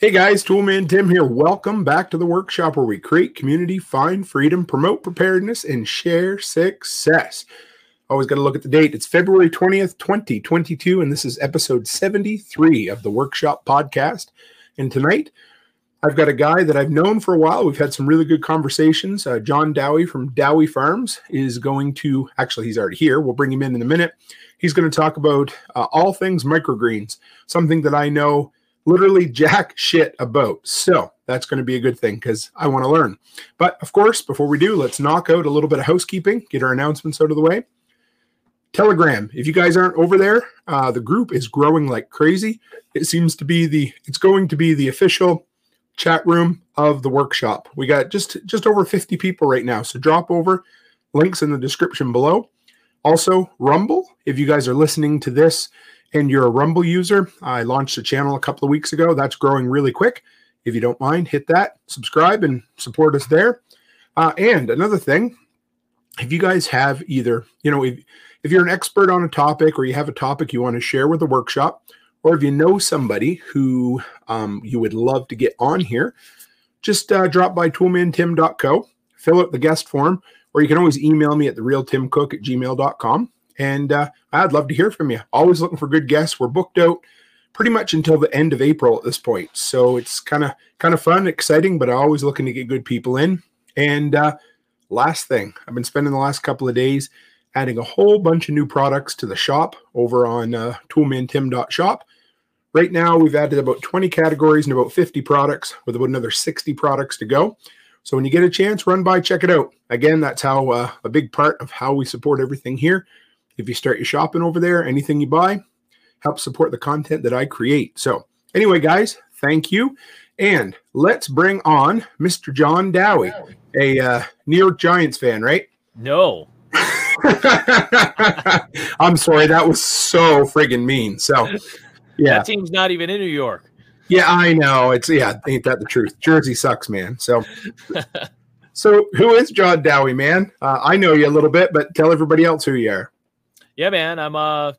Hey guys, Toolman Tim here. Welcome back to the workshop where we create community, find freedom, promote preparedness, and share success. Always got to look at the date. It's February 20th, 2022, and this is episode 73 of the Workshop Podcast. And tonight, I've got a guy that I've known for a while. We've had some really good conversations. Jon Dowie from Dowie Farms is going to, actually, he's already here. We'll bring him in a minute. He's going to talk about all things microgreens, something that I know literally jack shit about. So that's going to be a good thing because I want to learn. But of course, before we do, let's knock out a little bit of housekeeping, get our announcements out of the way. Telegram, if you guys aren't over there, the group is growing like crazy. It seems to be it's going to be the official chat room of the workshop. We got just over 50 people right now, so drop over. Links in the description below. Also, Rumble, if you guys are listening to this and you're a Rumble user, I launched a channel a couple of weeks ago. That's growing really quick. If you don't mind, hit that, subscribe, and support us there. And another thing, if you guys have either, you know, if you're an expert on a topic or you have a topic you want to share with the workshop, or if you know somebody who you would love to get on here, just drop by toolmantim.co, fill out the guest form, or you can always email me at therealtimcook@gmail.com. And I'd love to hear from you. Always looking for good guests. We're booked out pretty much until the end of April at this point. So it's kind of fun, exciting, but always looking to get good people in. And last thing, I've been spending the last couple of days adding a whole bunch of new products to the shop over on toolmantim.shop. Right now, we've added about 20 categories and about 50 products with about another 60 products to go. So when you get a chance, run by, check it out. Again, that's how a big part of how we support everything here. If you start your shopping over there, anything you buy helps support the content that I create. So anyway, guys, thank you. And let's bring on Mr. Jon Dowie, a New York Giants fan, right? No. I'm sorry. That was so friggin' mean. So, yeah. That team's not even in New York. Yeah, I know. Ain't that the truth? Jersey sucks, man. So, who is Jon Dowie, man? I know you a little bit, but tell everybody else who you are. Yeah, man, I'm where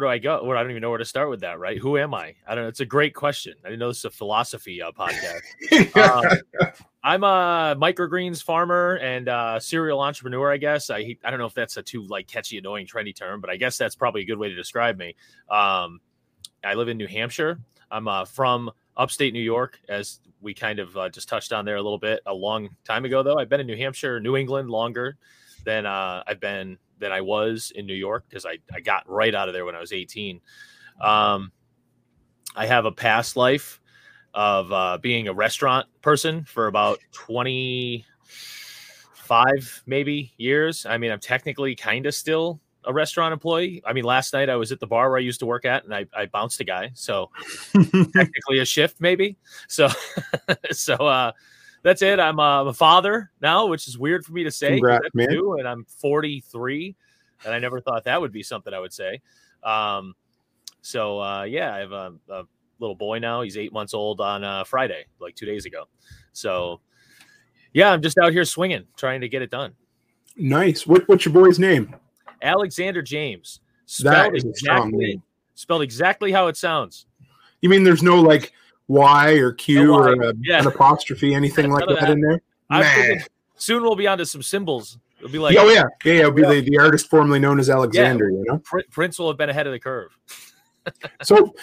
do I go? Well, I don't even know where to start with that, right? Who am I? I don't know. It's a great question. I didn't know it's a philosophy podcast. I'm a microgreens farmer and serial entrepreneur, I guess. I don't know if that's a too like catchy, annoying, trendy term, but I guess that's probably a good way to describe me. I live in New Hampshire. I'm from upstate New York, as we kind of just touched on there a little bit a long time ago, though. I've been in New Hampshire, New England longer than I was in New York, because I got right out of there when I was 18. I have a past life of being a restaurant person for about 25 maybe years. I mean, I'm technically kind of still a restaurant employee. I mean, last night I was at the bar where I used to work at, and I bounced a guy. So technically a shift maybe. So that's it. I'm a father now, which is weird for me to say. Congrats, man. And I'm 43, and I never thought that would be something I would say. Yeah, I have a little boy now. He's 8 months old on Friday, like 2 days ago. So, yeah, I'm just out here swinging, trying to get it done. Nice. What's your boy's name? Alexander James. Spelled exactly how it sounds. You mean there's no, like, Y or Q an apostrophe, anything like that in there? Nah. Soon we'll be onto some symbols. It'll be like, oh yeah, it'll be the artist formerly known as Alexander. Yeah. You know, Prince will have been ahead of the curve. So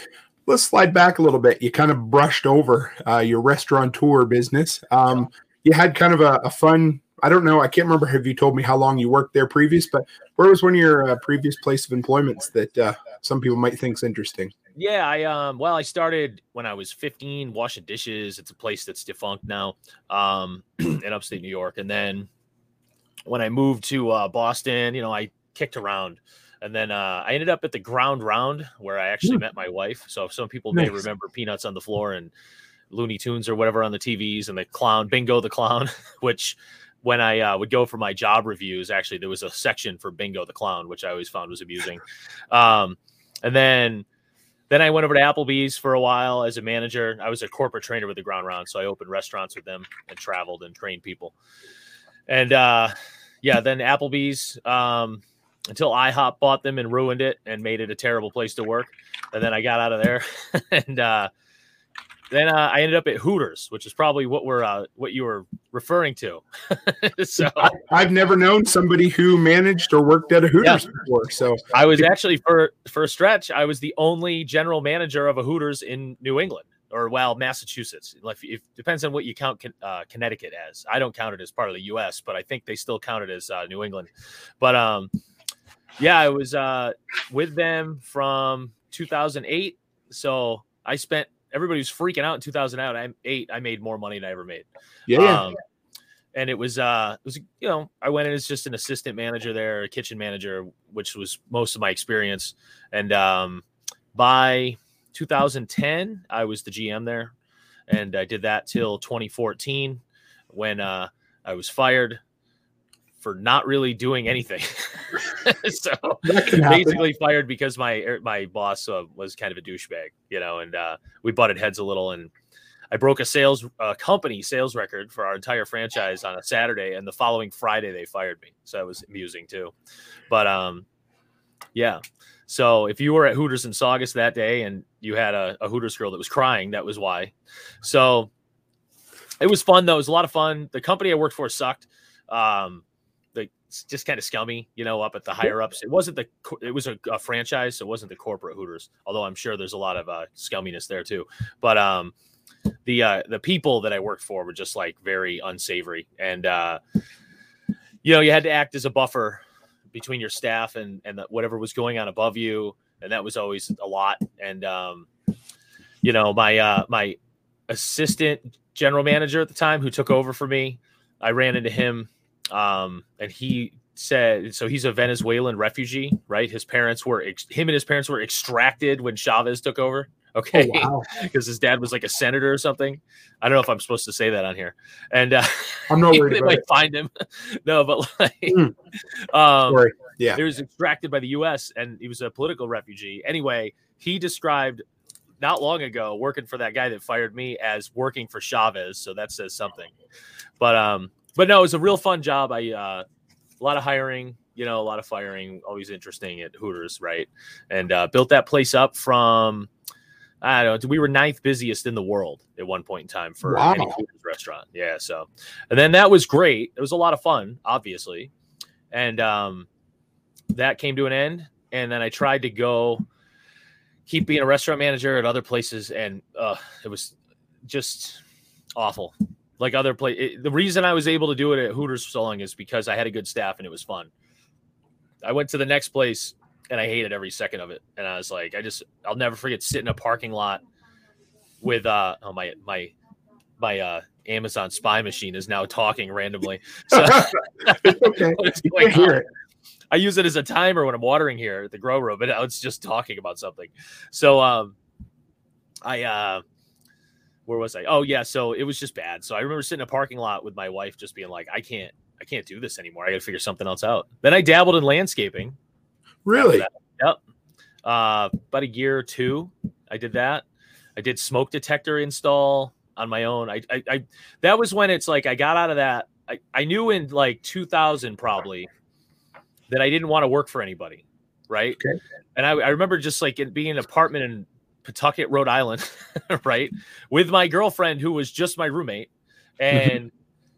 let's slide back a little bit. You kind of brushed over your restaurateur business. You had kind of a fun. I don't know. I can't remember. Have you told me how long you worked there previous? But where was one of your previous place of employments that some people might think is interesting? Yeah, I started when I was 15 washing dishes. It's a place that's defunct now, in upstate New York. And then when I moved to Boston, you know, I kicked around, and then I ended up at the Ground Round, where I actually met my wife. So some people may remember Peanuts on the Floor and Looney Tunes or whatever on the TVs, and the clown, Bingo the Clown, which when I would go for my job reviews, actually there was a section for Bingo the Clown, which I always found was amusing. And then I went over to Applebee's for a while as a manager. I was a corporate trainer with the Ground Round, so I opened restaurants with them and traveled and trained people. And then Applebee's, until IHOP bought them and ruined it and made it a terrible place to work. And then I got out of there. And then I ended up at Hooters, which is probably what you were referring to. So I've never known somebody who managed or worked at a Hooters before. So I was actually for a stretch, I was the only general manager of a Hooters in New England, or Massachusetts. If depends on what you count Connecticut as. I don't count it as part of the U.S., but I think they still count it as New England. But I was with them from 2008. So I spent. Everybody was freaking out in 2008. I made more money than I ever made. And it was, you know, I went in as just an assistant manager there, a kitchen manager, which was most of my experience. And by 2010, I was the GM there, and I did that till 2014 when I was fired for not really doing anything. So basically fired because my boss was kind of a douchebag, you know, and we butted heads a little, and I broke a company sales record for our entire franchise on a Saturday. And the following Friday they fired me. So that was amusing too. But so if you were at Hooters in Saugus that day and you had a Hooters girl that was crying, that was why. So it was fun though. It was a lot of fun. The company I worked for sucked. Just kind of scummy, you know, up at the higher ups. It was a franchise, so it wasn't the corporate Hooters, although I'm sure there's a lot of scumminess there too. But the people that I worked for were just like very unsavory, and you know, you had to act as a buffer between your staff and whatever was going on above you, and that was always a lot. And you know, my assistant general manager at the time who took over for me, I ran into him. And he said, so he's a Venezuelan refugee, right? Him and his parents were extracted when Chavez took over. Okay. Oh, wow. Cause his dad was like a senator or something. I don't know if I'm supposed to say that on here, and, I'm not worried. They might find him. No, but like, he was extracted by the US, and he was a political refugee. Anyway, he described not long ago working for that guy that fired me as working for Chavez. So that says something, but no, it was a real fun job. A lot of hiring, you know, a lot of firing, always interesting at Hooters, right? And built that place up from, I don't know, we were ninth busiest in the world at one point in time for any Hooters restaurant. Yeah, so. And then that was great. It was a lot of fun, obviously. And that came to an end. And then I tried to go keep being a restaurant manager at other places, and it was just awful. Like other places, the reason I was able to do it at Hooters for so long is because I had a good staff and it was fun. I went to the next place and I hated every second of it. And I was like, I'll never forget sitting in a parking lot with my Amazon spy machine is now talking randomly. So okay. I use it as a timer when I'm watering here at the grow room, but it's just talking about something. So where was I? Oh yeah. So it was just bad. So I remember sitting in a parking lot with my wife, just being like, I can't do this anymore. I got to figure something else out. Then I dabbled in landscaping. Really? Yep. About a year or two, I did that. I did smoke detector install on my own. I that was when it's like, I got out of that. I knew in like 2000 probably that I didn't want to work for anybody. Right. Okay. And I remember just like it being an apartment in Pawtucket, Rhode Island, right, with my girlfriend who was just my roommate, and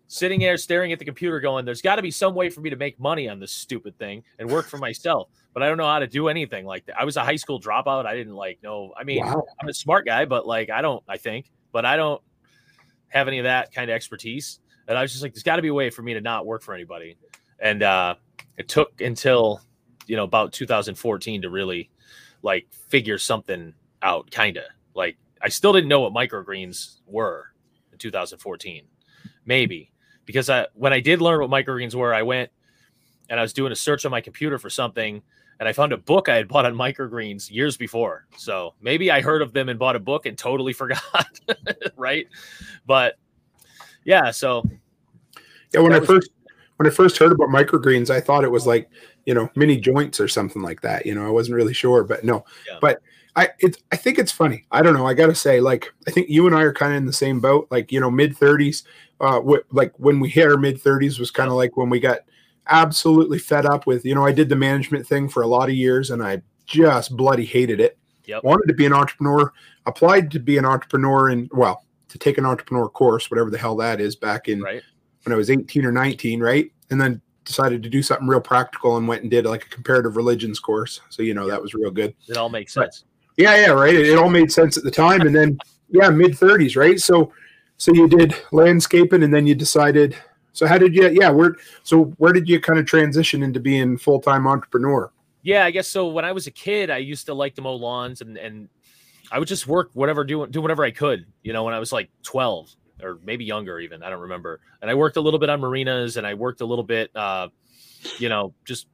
sitting there staring at the computer going, there's got to be some way for me to make money on this stupid thing and work for myself, but I don't know how to do anything like that. I was a high school dropout. I didn't like know. I mean, wow. I'm a smart guy, but like I don't have any of that kind of expertise. And I was just like, there's got to be a way for me to not work for anybody. And it took until, you know, about 2014 to really like figure something out, kind of like I still didn't know what microgreens were in 2014, maybe because when I did learn what microgreens were, I went and I was doing a search on my computer for something, and I found a book I had bought on microgreens years before. So maybe I heard of them and bought a book and totally forgot, right? But yeah, so yeah, when I first heard about microgreens, I thought it was like, you know, mini joints or something like that. You know, I wasn't really sure, but no, yeah. But I think it's funny. I don't know. I got to say, like, I think you and I are kind of in the same boat, like, you know, mid 30s, like when we hit our mid 30s was kind of like when we got absolutely fed up with, you know, I did the management thing for a lot of years and I just bloody hated it. Yep. Wanted to be an entrepreneur, applied to be an entrepreneur and well, to take an entrepreneur course, whatever the hell that is back in right. when I was 18 or 19. Right. And then decided to do something real practical and went and did like a comparative religions course. So, you know, yep. that was real good. It all makes sense. But, yeah. Right. It all made sense at the time. And then, yeah, mid-30s. Right. So you did landscaping and then you decided, so how did you, yeah. Where did you kind of transition into being full-time entrepreneur? Yeah, I guess so. When I was a kid, I used to like to mow lawns and I would just work whatever, do whatever I could, you know, when I was like 12 or maybe younger even, I don't remember. And I worked a little bit on marinas and I worked a little bit, you know, just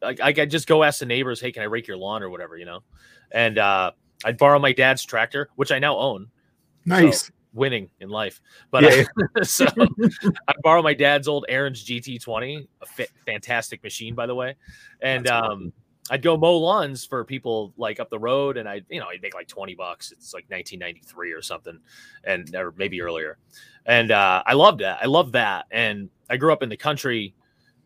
like I just go ask the neighbors, hey, can I rake your lawn or whatever, you know? And I'd borrow my dad's tractor, which I now own. Nice. So, winning in life. But yeah, so I'd borrow my dad's old Aaron's GT20, a fantastic machine, by the way. And I'd go mow lawns for people like up the road and I'd make like $20. It's like 1993 or something and or maybe earlier. And I loved that. I loved that. And I grew up in the country.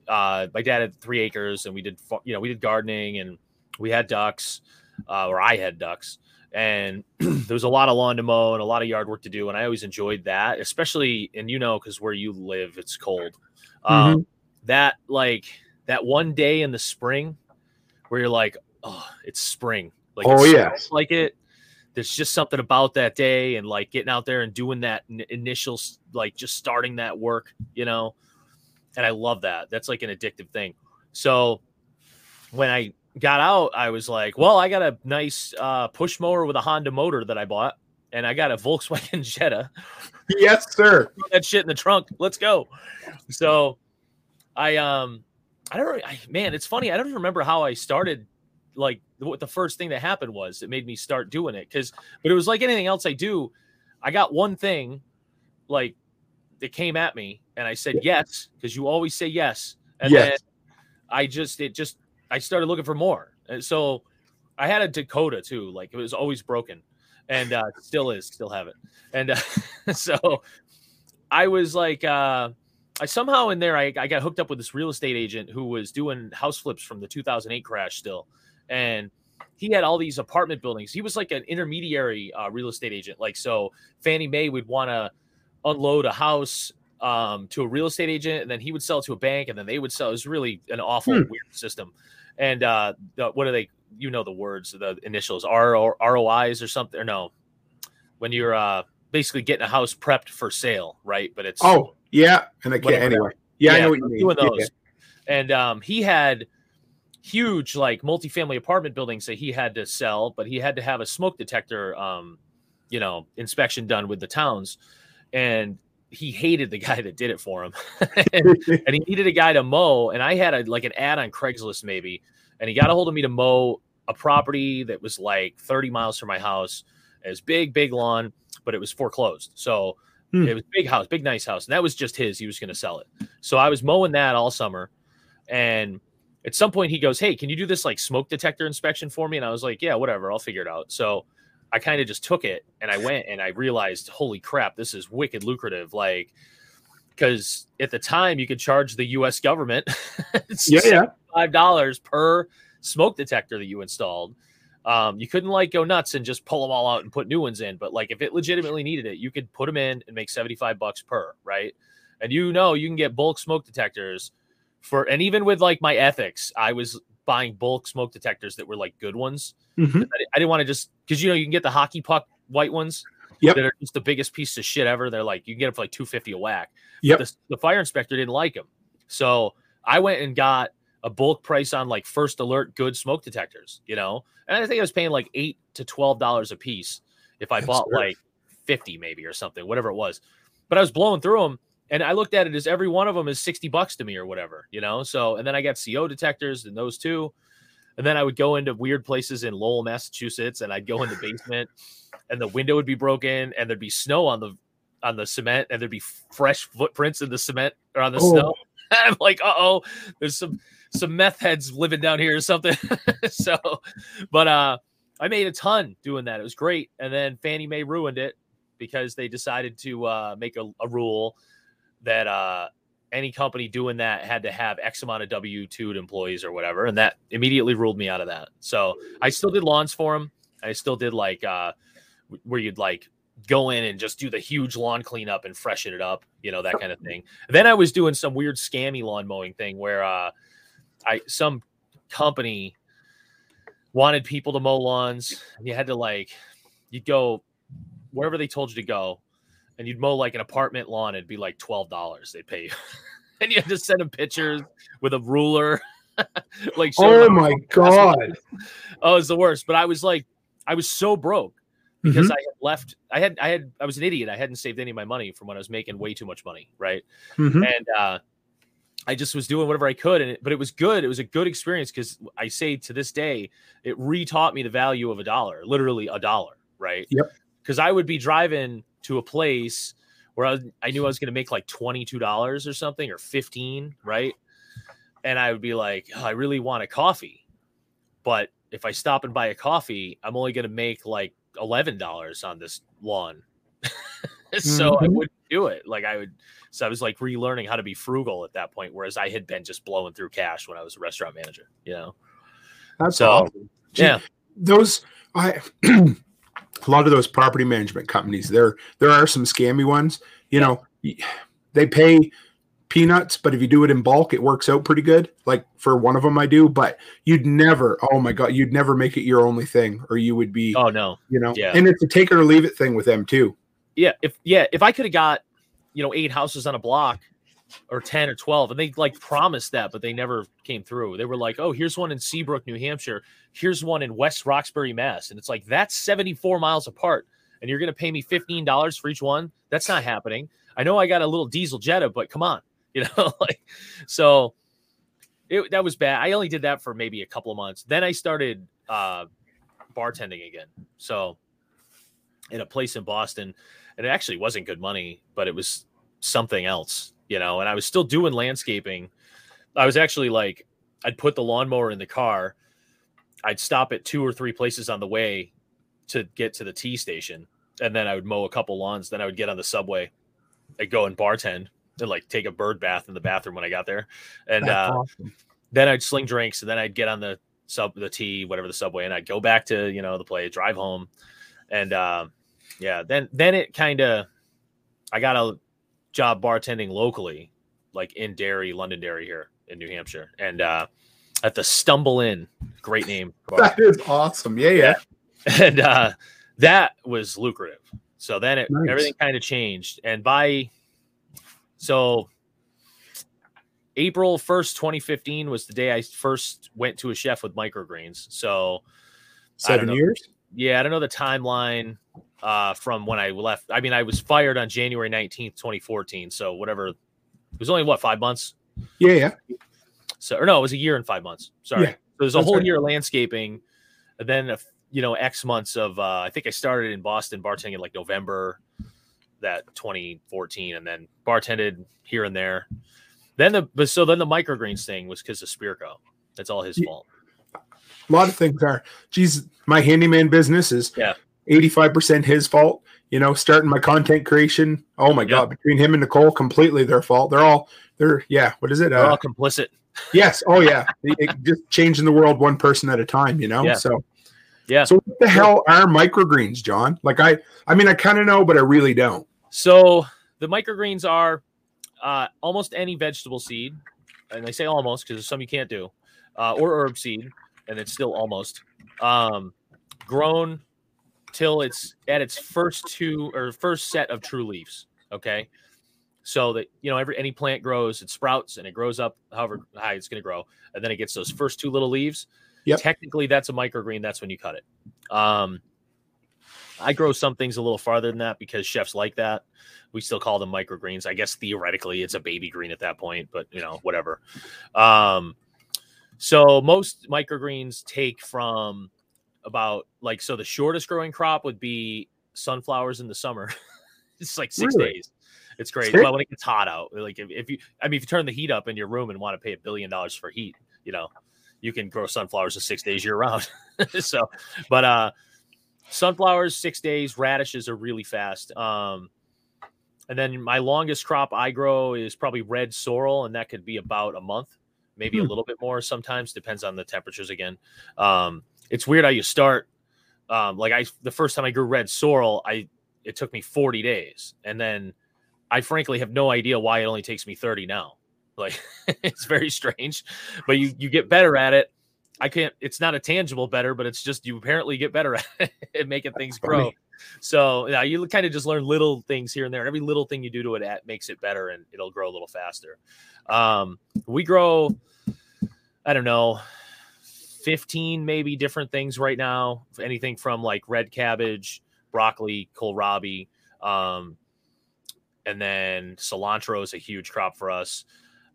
My dad had 3 acres and we did gardening and we had ducks or I had ducks and there was a lot of lawn to mow and a lot of yard work to do. And I always enjoyed that, especially, and you know, cause where you live, it's cold. That one day in the spring, where you're like, oh, it's spring. Like, oh, yeah. Like it. There's just something about that day and like getting out there and doing that initial, like just starting that work, you know? And I love that. That's like an addictive thing. So when I got out, I was like, well, I got a nice push mower with a Honda motor that I bought. And I got a Volkswagen Jetta. Yes, sir. Put that shit in the trunk. Let's go. So I it's funny. I don't even remember how I started, like what the first thing that happened was that made me start doing it. But it was like anything else I do. I got one thing like that came at me and I said, yes, because you always say yes. And yes. Then I started looking for more. And so I had a Dakota too. Like it was always broken and still have it. And so I was like, I somehow in there, I got hooked up with this real estate agent who was doing house flips from the 2008 crash still. And he had all these apartment buildings. He was like an intermediary real estate agent. Like, so Fannie Mae would want to unload a house to a real estate agent and then he would sell it to a bank and then they would sell. It was really an awful weird system. And what are they, you know, the words, the initials, ROIs or something or no, when you're basically getting a house prepped for sale. Right. But it's, oh, yeah, and I can't anyway. Yeah, I know what you mean. Doing those. Yeah. And he had huge like multifamily apartment buildings that he had to sell, but he had to have a smoke detector, you know, inspection done with the towns. And he hated the guy that did it for him, and he needed a guy to mow. And I had an ad on Craigslist maybe, and he got a hold of me to mow a property that was like 30 miles from my house. It was big lawn, but it was foreclosed. So. It was a big house, big, nice house. And that was just his. He was going to sell it. So I was mowing that all summer. And at some point he goes, hey, can you do this like smoke detector inspection for me? And I was like, yeah, whatever. I'll figure it out. So I kind of just took it and I went and I realized, holy crap, this is wicked lucrative. Like, because at the time you could charge the U.S. government $5 per smoke detector that you installed. You couldn't like go nuts and just pull them all out and put new ones in. But like, if it legitimately needed it, you could put them in and make $75 per. Right. And you know, you can get bulk smoke detectors for, and even with like my ethics, I was buying bulk smoke detectors that were like good ones. Mm-hmm. I didn't want to just, cause you know, you can get the hockey puck white ones that are just the biggest piece of shit ever. They're like, you can get them for like $250 a whack. Yep. But the fire inspector didn't like them. So I went and got a bulk price on like First Alert good smoke detectors, you know? And I think I was paying like $8 to $12 a piece if I bought like 50 maybe or something, whatever it was. But I was blowing through them and I looked at it as every one of them is $60 to me or whatever, you know? So, and then I got CO detectors and those too. And then I would go into weird places in Lowell, Massachusetts, and I'd go in the basement and the window would be broken and there'd be snow on the cement and there'd be fresh footprints in the cement or on the snow. I'm like, uh-oh, there's some meth heads living down here or something. So, but I made a ton doing that. It was great. And then Fannie Mae ruined it because they decided to make a rule that any company doing that had to have X amount of W-2 employees or whatever. And that immediately ruled me out of that. So I still did lawns for them. I still did like where you'd like go in and just do the huge lawn cleanup and freshen it up, you know, that kind of thing. Then I was doing some weird scammy lawn mowing thing where some company wanted people to mow lawns. And you had to like, you'd go wherever they told you to go. And you'd mow like an apartment lawn. It'd be like $12. They'd pay you. And you had to send them pictures with a ruler. Like, oh my God. Oh, it's the worst. But I was like, I was so broke because I had left. I was an idiot. I hadn't saved any of my money from when I was making way too much money. Right. And, I just was doing whatever I could, but it was good. It was a good experience because I say to this day, it re-taught me the value of a dollar, literally a dollar, right? Yep. Because I would be driving to a place where I knew I was going to make like $22 or something or 15, right? And I would be like, oh, I really want a coffee. But if I stop and buy a coffee, I'm only going to make like $11 on this lawn. So I wouldn't do it. So I was like relearning how to be frugal at that point, whereas I had been just blowing through cash when I was a restaurant manager, you know? That's awesome. Yeah. A lot of those property management companies, there are some scammy ones, you know, they pay peanuts, but if you do it in bulk, it works out pretty good. Like for one of them I do, but you'd never make it your only thing or you would be, and it's a take it or leave it thing with them too. Yeah. If I could have got, 8 houses on a block or 10 or 12, and they like promised that, but they never came through. They were like, oh, here's one in Seabrook, New Hampshire. Here's one in West Roxbury, Mass. And it's like, that's 74 miles apart. And you're going to pay me $15 for each one. That's not happening. I know I got a little diesel Jetta, but come on, that was bad. I only did that for maybe a couple of months. Then I started bartending again. So in a place in Boston, and it actually wasn't good money, but it was something else, and I was still doing landscaping. I was actually like, I'd put the lawnmower in the car. I'd stop at 2 or 3 places on the way to get to the tea station. And then I would mow a couple lawns. Then I would get on the subway and go and bartend and like take a bird bath in the bathroom when I got there. And then I'd sling drinks and then I'd get on the subway. And I'd go back to, the play, drive home. And, then it kind of, I got a job bartending locally, like in Derry, Londonderry here in New Hampshire. And at the Stumble Inn, great name. That is awesome. Yeah. And that was lucrative. So then everything kind of changed. And so April 1st, 2015 was the day I first went to a chef with microgreens. So 7 years? Yeah, I don't know the timeline from when I left. I mean, I was fired on January 19th, 2014. So whatever, it was only 5 months? Yeah. So it was a year and 5 months. Sorry. Yeah, there's a whole year of landscaping. And then, X months of, I think I started in Boston bartending in like November that 2014 and then bartended here and there. Then the microgreens thing was because of Spirko. That's all his fault. A lot of things are. Geez, my handyman business is 85% his fault. Starting my content creation. Oh my God, between him and Nicole, completely their fault. They're all complicit. Yes. Oh yeah. Just changing the world one person at a time. Yeah. So what the hell are microgreens, John? Like I kind of know, but I really don't. So the microgreens are almost any vegetable seed, and I say almost because there's some you can't do, or herb seed. And it's still almost grown till it's at its first set of true leaves. Okay. So that, any plant grows, it sprouts and it grows up however high it's going to grow. And then it gets those first 2 little leaves. Yep. Technically that's a microgreen. That's when you cut it. I grow some things a little farther than that because chefs like that. We still call them microgreens. I guess theoretically it's a baby green at that point, but whatever. So most microgreens take from about the shortest growing crop would be sunflowers in the summer. It's like 6 really? Days. It's crazy. But when it gets hot out, like if you turn the heat up in your room and want to pay $1 billion for heat, you can grow sunflowers in 6 days year round. Sunflowers, 6 days, radishes are really fast. And then my longest crop I grow is probably red sorrel, and that could be about a month, maybe a little bit more sometimes, depends on the temperatures again. It's weird how you start. The first time I grew red sorrel, it took me 40 days. And then I frankly have no idea why it only takes me 30 now. Like it's very strange, but you get better at it. It's not a tangible better, but it's just, you apparently get better at it and making things grow. So yeah, you kind of just learn little things here and there. Every little thing you do to it makes it better, and it'll grow a little faster. We grow, I don't know, 15 maybe different things right now. Anything from like red cabbage, broccoli, kohlrabi, and then cilantro is a huge crop for us.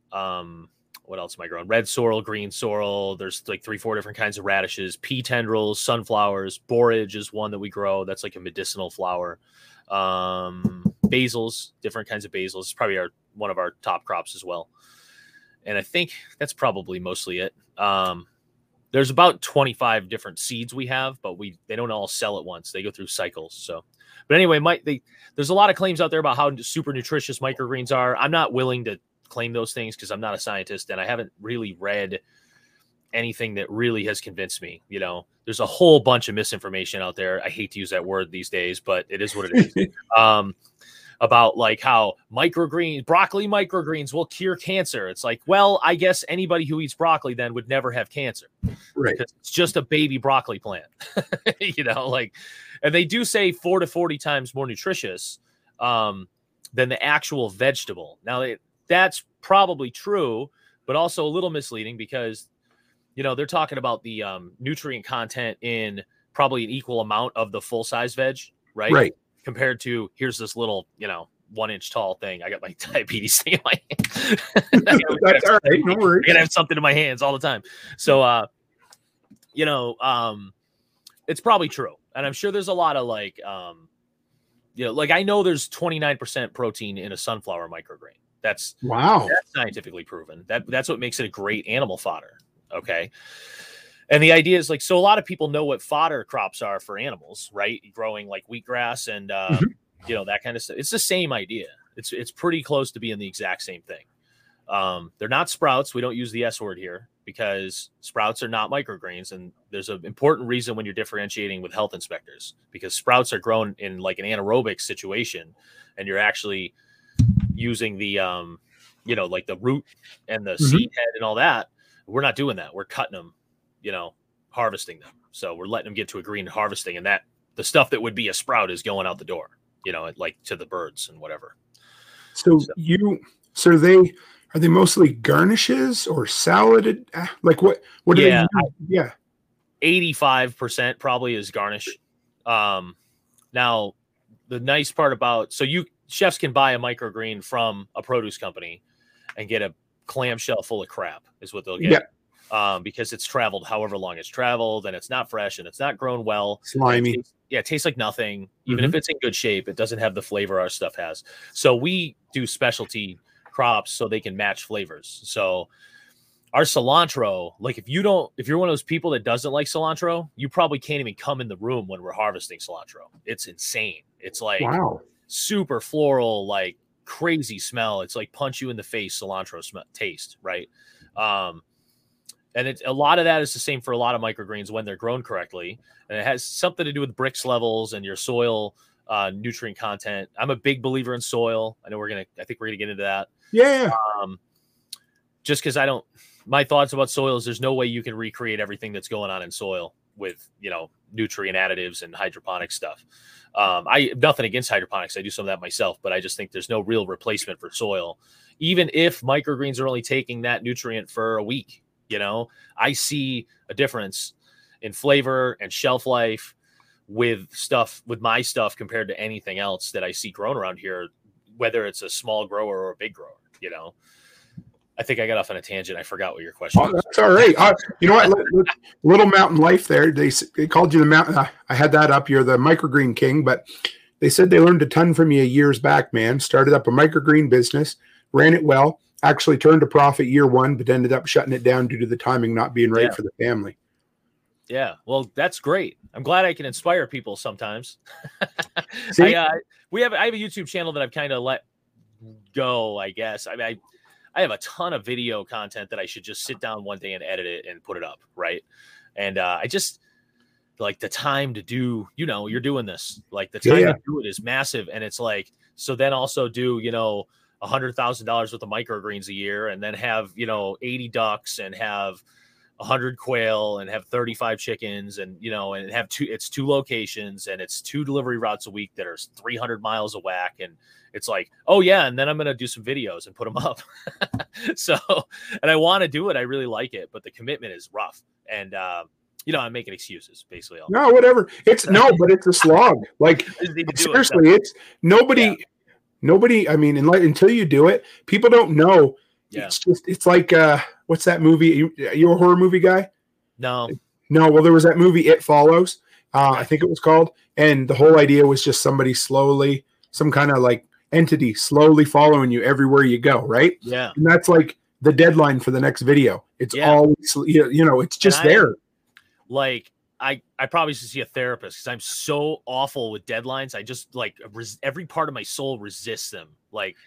What else am I growing? Red sorrel, green sorrel. There's like 3-4 different kinds of radishes, pea tendrils, sunflowers. Borage is one that we grow. That's like a medicinal flower. Basils, different kinds of basils. It's probably one of our top crops as well. And I think that's probably mostly it. There's about 25 different seeds we have, but they don't all sell at once. They go through cycles. So, but anyway, there's a lot of claims out there about how super nutritious microgreens are. I'm not willing to claim those things because I'm not a scientist, and I haven't really read anything that really has convinced me. You know, there's a whole bunch of misinformation out there. I hate to use that word these days, but it is what it is. About like how broccoli microgreens will cure cancer. It's like, well, I guess anybody who eats broccoli then would never have cancer. Right. Because it's just a baby broccoli plant, you know, like, and they do say 4 to 40 times more nutritious than the actual vegetable. Now that's probably true, but also a little misleading because, you know, they're talking about the nutrient content in probably an equal amount of the full size veg, right? Right. Compared to here's this little, you know, 1-inch tall thing. I got my diabetes thing in my hand. That's all right. No worries. I gotta have something in my hands all the time. So, you know, it's probably true. And I'm sure there's a lot of like, you know, like I know there's 29% protein in a sunflower micrograin. That's scientifically proven. That's what makes it a great animal fodder. Okay. And the idea is like, so a lot of people know what fodder crops are for animals, right? Growing like wheatgrass and, you know, that kind of stuff. It's the same idea. It's pretty close to being the exact same thing. They're not sprouts. We don't use the S word here because sprouts are not microgreens. And there's an important reason when you're differentiating with health inspectors, because sprouts are grown in like an anaerobic situation, and you're actually using the, you know, like the root and the seed head and all that. We're not doing that. We're cutting them, you know, harvesting them. So we're letting them get to a green harvesting, and that the stuff that would be a sprout is going out the door, you know, like to the birds and whatever. So are they mostly garnishes or salad? Like what? Yeah. Yeah. 85% probably is garnish. Now the nice part about, chefs can buy a microgreen from a produce company and get a clamshell full of crap is what they'll get. Yeah. Because it's traveled however long it's traveled, and it's not fresh, and it's not grown well. Slimy. It tastes like nothing. Even if it's in good shape, it doesn't have the flavor our stuff has. So we do specialty crops so they can match flavors. So our cilantro, like if you're one of those people that doesn't like cilantro, you probably can't even come in the room when we're harvesting cilantro. It's insane. It's like, wow. Super floral, like crazy smell. It's like punch you in the face cilantro smell, taste, right? And a lot of that is the same for a lot of microgreens when they're grown correctly. And it has something to do with brix levels and your soil nutrient content. I'm a big believer in soil. I think we're going to get into that. Yeah. Just because my thoughts about soil is there's no way you can recreate everything that's going on in soil with, you know, nutrient additives and hydroponic stuff. I nothing against hydroponics. I do some of that myself, but I just think there's no real replacement for soil. Even if microgreens are only taking that nutrient for a week, you know, I see a difference in flavor and shelf life with my stuff compared to anything else that I see grown around here, whether it's a small grower or a big grower, you know. I think I got off on a tangent. I forgot what your question was. That's all right. You know what? Little Mountain Life there. They called you the mountain. I had that up. You're the microgreen king, but they said they learned a ton from you years back, man. Started up a microgreen business, ran it well, actually turned a profit year one, but ended up shutting it down due to the timing not being right for the family. Yeah, well, that's great. I'm glad I can inspire people sometimes. See? I have a YouTube channel that I've kind of let go, I guess. I mean, I have a ton of video content that I should just sit down one day and edit it and put it up, right? And I just like the time to do, you know, you're doing this. Like the time to do it is massive, and it's like so. Then also do, you know, $100,000 worth of microgreens a year, and then have, you know, 80 ducks and have 100 quail and have 35 chickens, and, you know, and have two locations, and it's 2 delivery routes a week that are 300 miles a whack. And it's like, oh yeah. And then I'm going to do some videos and put them up. So, and I want to do it. I really like it, but the commitment is rough. And, you know, I'm making excuses basically. No, whatever. It's no, but it's a slog. Like seriously, it's nobody, nobody. I mean, until you do it, people don't know. Yeah. It's just, it's like, what's that movie? You a horror movie guy? No. Well, there was that movie, It Follows, I think it was called. And the whole idea was just somebody slowly, some kind of like entity slowly following you everywhere you go. Right. Yeah. And that's like the deadline for the next video. It's always, you know, it's just there. Like I probably should see a therapist because I'm so awful with deadlines. I just like every part of my soul resists them. Like,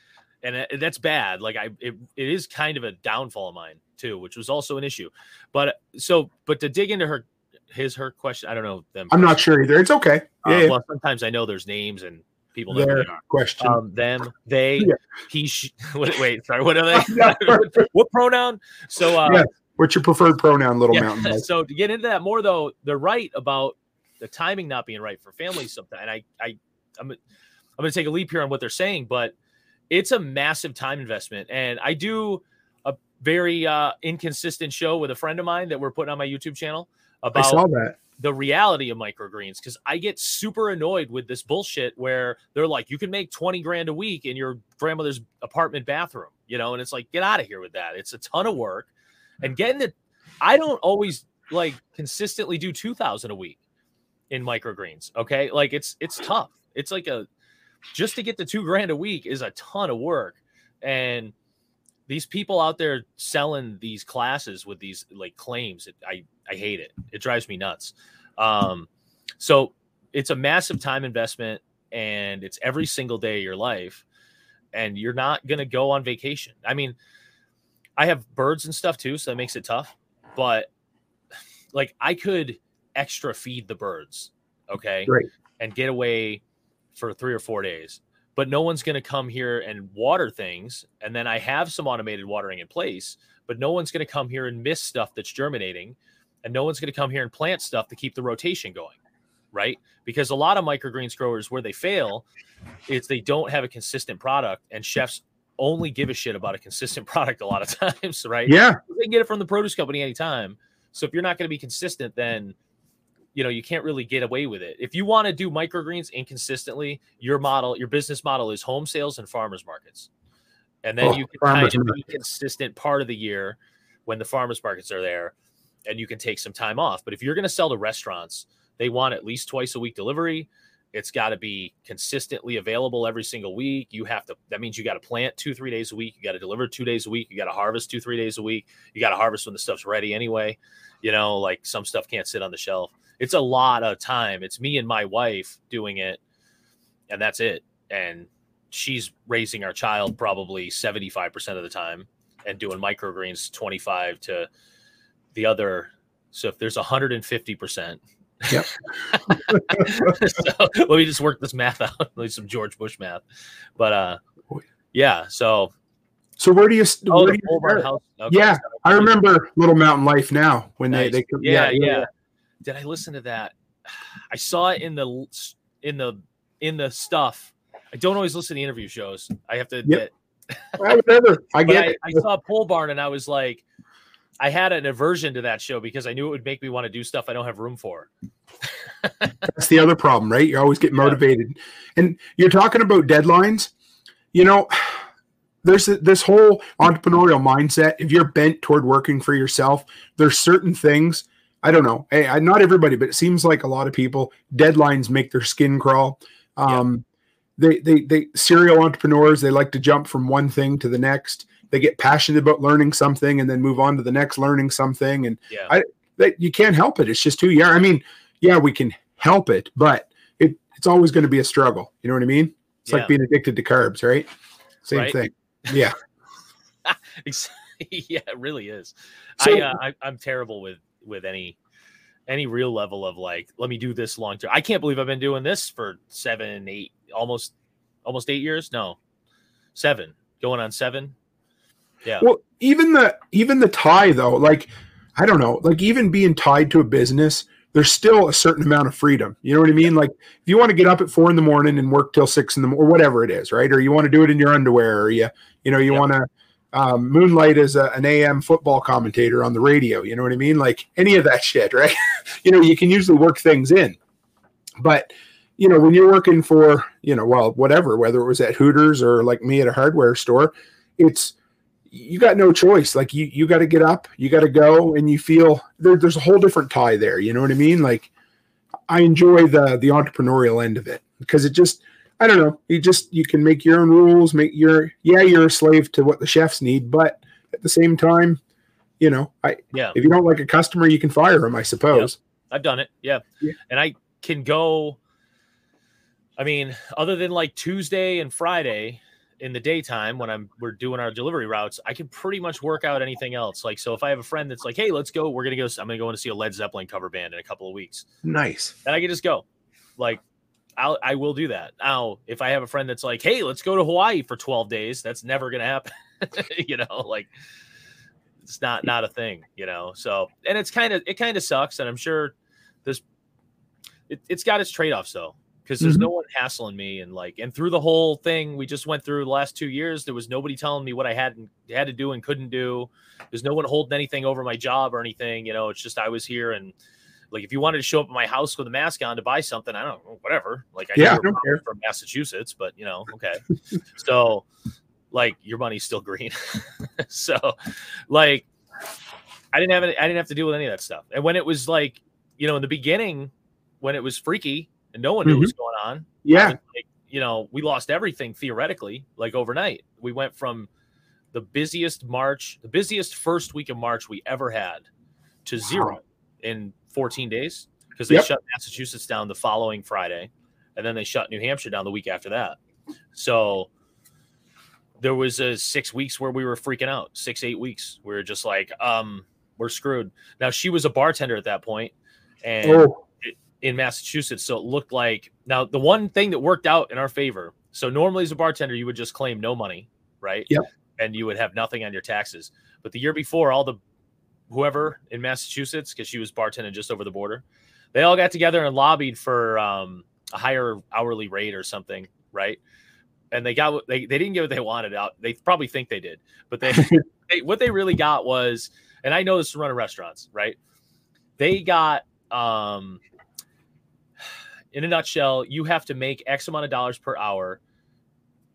and that's bad. Like it is kind of a downfall of mine too, which was also an issue. But to dig into her question, I don't know them. I'm not sure either. It's okay. Well, sometimes I know there's names and people know their question. What are they? What pronoun? So what's your preferred pronoun, Little Mountain Mike? So to get into that more though, they're right about the timing not being right for families sometimes. And I'm going to take a leap here on what they're saying, but it's a massive time investment. And I do a very inconsistent show with a friend of mine that we're putting on my YouTube channel about the reality of microgreens, because I get super annoyed with this bullshit where they're like, you can make 20 grand a week in your grandmother's apartment bathroom, you know, and it's like, get out of here with that. It's a ton of work. And getting it, I don't always like consistently do 2,000 a week in microgreens. Okay. Like it's tough. It's like just to get to $2,000 a week is a ton of work. And these people out there selling these classes with these like claims, I hate it. It drives me nuts. So it's a massive time investment, and it's every single day of your life, and you're not going to go on vacation. I mean, I have birds and stuff too, so that makes it tough, but like I could extra feed the birds. Okay. Great. And get away for 3 or 4 days, but no one's going to come here and water things. And then I have some automated watering in place, but no one's going to come here and miss stuff that's germinating, and no one's going to come here and plant stuff to keep the rotation going. Right. Because a lot of microgreens growers, where they fail is they don't have a consistent product, and chefs only give a shit about a consistent product a lot of times. Right. Yeah. They can get it from the produce company anytime. So if you're not going to be consistent, then you know, you can't really get away with it. If you want to do microgreens inconsistently, your business model is home sales and farmers markets. And then you can kind of be consistent part of the year when the farmers markets are there, and you can take some time off. But if you're going to sell to restaurants, they want at least twice a week delivery. It's got to be consistently available every single week. That means you got to plant 2-3 days a week. You got to deliver 2 days a week. You got to harvest 2-3 days a week. You got to harvest when the stuff's ready anyway. You know, like some stuff can't sit on the shelf. It's a lot of time. It's me and my wife doing it, and that's it. And she's raising our child probably 75% of the time and doing microgreens 25 to the other. So if there's 150%, yep. So let me just work this math out, like some George Bush math. But yeah, so. So where do you start? House, okay, yeah, I remember Little Mountain Life now when they yeah. Did I listen to that? I saw it in the stuff. I don't always listen to interview shows, I have to admit. I saw Pole Barn, and I was like, I had an aversion to that show because I knew it would make me want to do stuff I don't have room for. That's the other problem, right? You always get motivated, and you're talking about deadlines. You know, there's this whole entrepreneurial mindset. If you're bent toward working for yourself, there's certain things. I don't know. Hey, not everybody, but it seems like a lot of people, deadlines make their skin crawl. They serial entrepreneurs, they like to jump from one thing to the next. They get passionate about learning something and then move on to the next learning something. And that you can't help it. It's just who you are. I mean, yeah, we can help it, but it's always going to be a struggle. You know what I mean? It's like being addicted to carbs, right? Same thing. Yeah. Yeah, it really is. So, I'm terrible with any real level of like, let me do this long term. I can't believe I've been doing this for 7, 8, almost 8 years. No, 7, going on 7. Yeah. Well, even the tie though, like, I don't know, like even being tied to a business, there's still a certain amount of freedom. You know what I mean? Like if you want to get up at 4 a.m. and work till 6 a.m. or whatever it is, right? Or you want to do it in your underwear, or you want to moonlight as an AM football commentator on the radio. You know what I mean? Like any of that shit, right? You can usually work things in, but when you're working for, whatever, whether it was at Hooters or like me at a hardware store, you got no choice. Like you got to get up, you got to go, and you feel there's a whole different tie there. You know what I mean? Like I enjoy the entrepreneurial end of it because it just, I don't know. You can make your own rules, you're a slave to what the chefs need, but at the same time, if you don't like a customer, you can fire them, I suppose. Yeah. I've done it. Yeah. Yeah. And I can go, I mean, other than like Tuesday and Friday, in the daytime when we're doing our delivery routes, I can pretty much work out anything else. Like, so if I have a friend that's like, hey, let's go, I'm going to go and see a Led Zeppelin cover band in a couple of weeks. Nice. And I can just go. Like, I will do that. Now, if I have a friend that's like, hey, let's go to Hawaii for 12 days, that's never going to happen. Like it's not a thing, so, and it kind of sucks. And I'm sure it's got its trade-offs though. Cause there's no one hassling me. And and through the whole thing we just went through the last 2 years, there was nobody telling me what I had to do and couldn't do. There's no one holding anything over my job or anything. It's just, I was here. And like, if you wanted to show up at my house with a mask on to buy something, I don't know, whatever. Like I don't care, from Massachusetts, but okay. So like your money's still green. So like, I didn't have to deal with any of that stuff. And when it was like, in the beginning when it was freaky, and no one knew what was going on. Yeah. We lost everything theoretically, like overnight. We went from the busiest first week of March we ever had to zero in 14 days because they shut Massachusetts down the following Friday. And then they shut New Hampshire down the week after that. So there was 6 weeks where we were freaking out, 6, 8 weeks. We were just like, we're screwed. Now, she was a bartender at that point, and in Massachusetts. So it looked like, now the one thing that worked out in our favor. So normally as a bartender, you would just claim no money, right? Yep. And you would have nothing on your taxes. But the year before, whoever in Massachusetts, cause she was bartending just over the border, they all got together and lobbied for a higher hourly rate or something. Right. And they didn't get what they wanted out. They probably think they did, but what they really got was, and I know this from running restaurants, right? They got, in a nutshell, you have to make X amount of dollars per hour,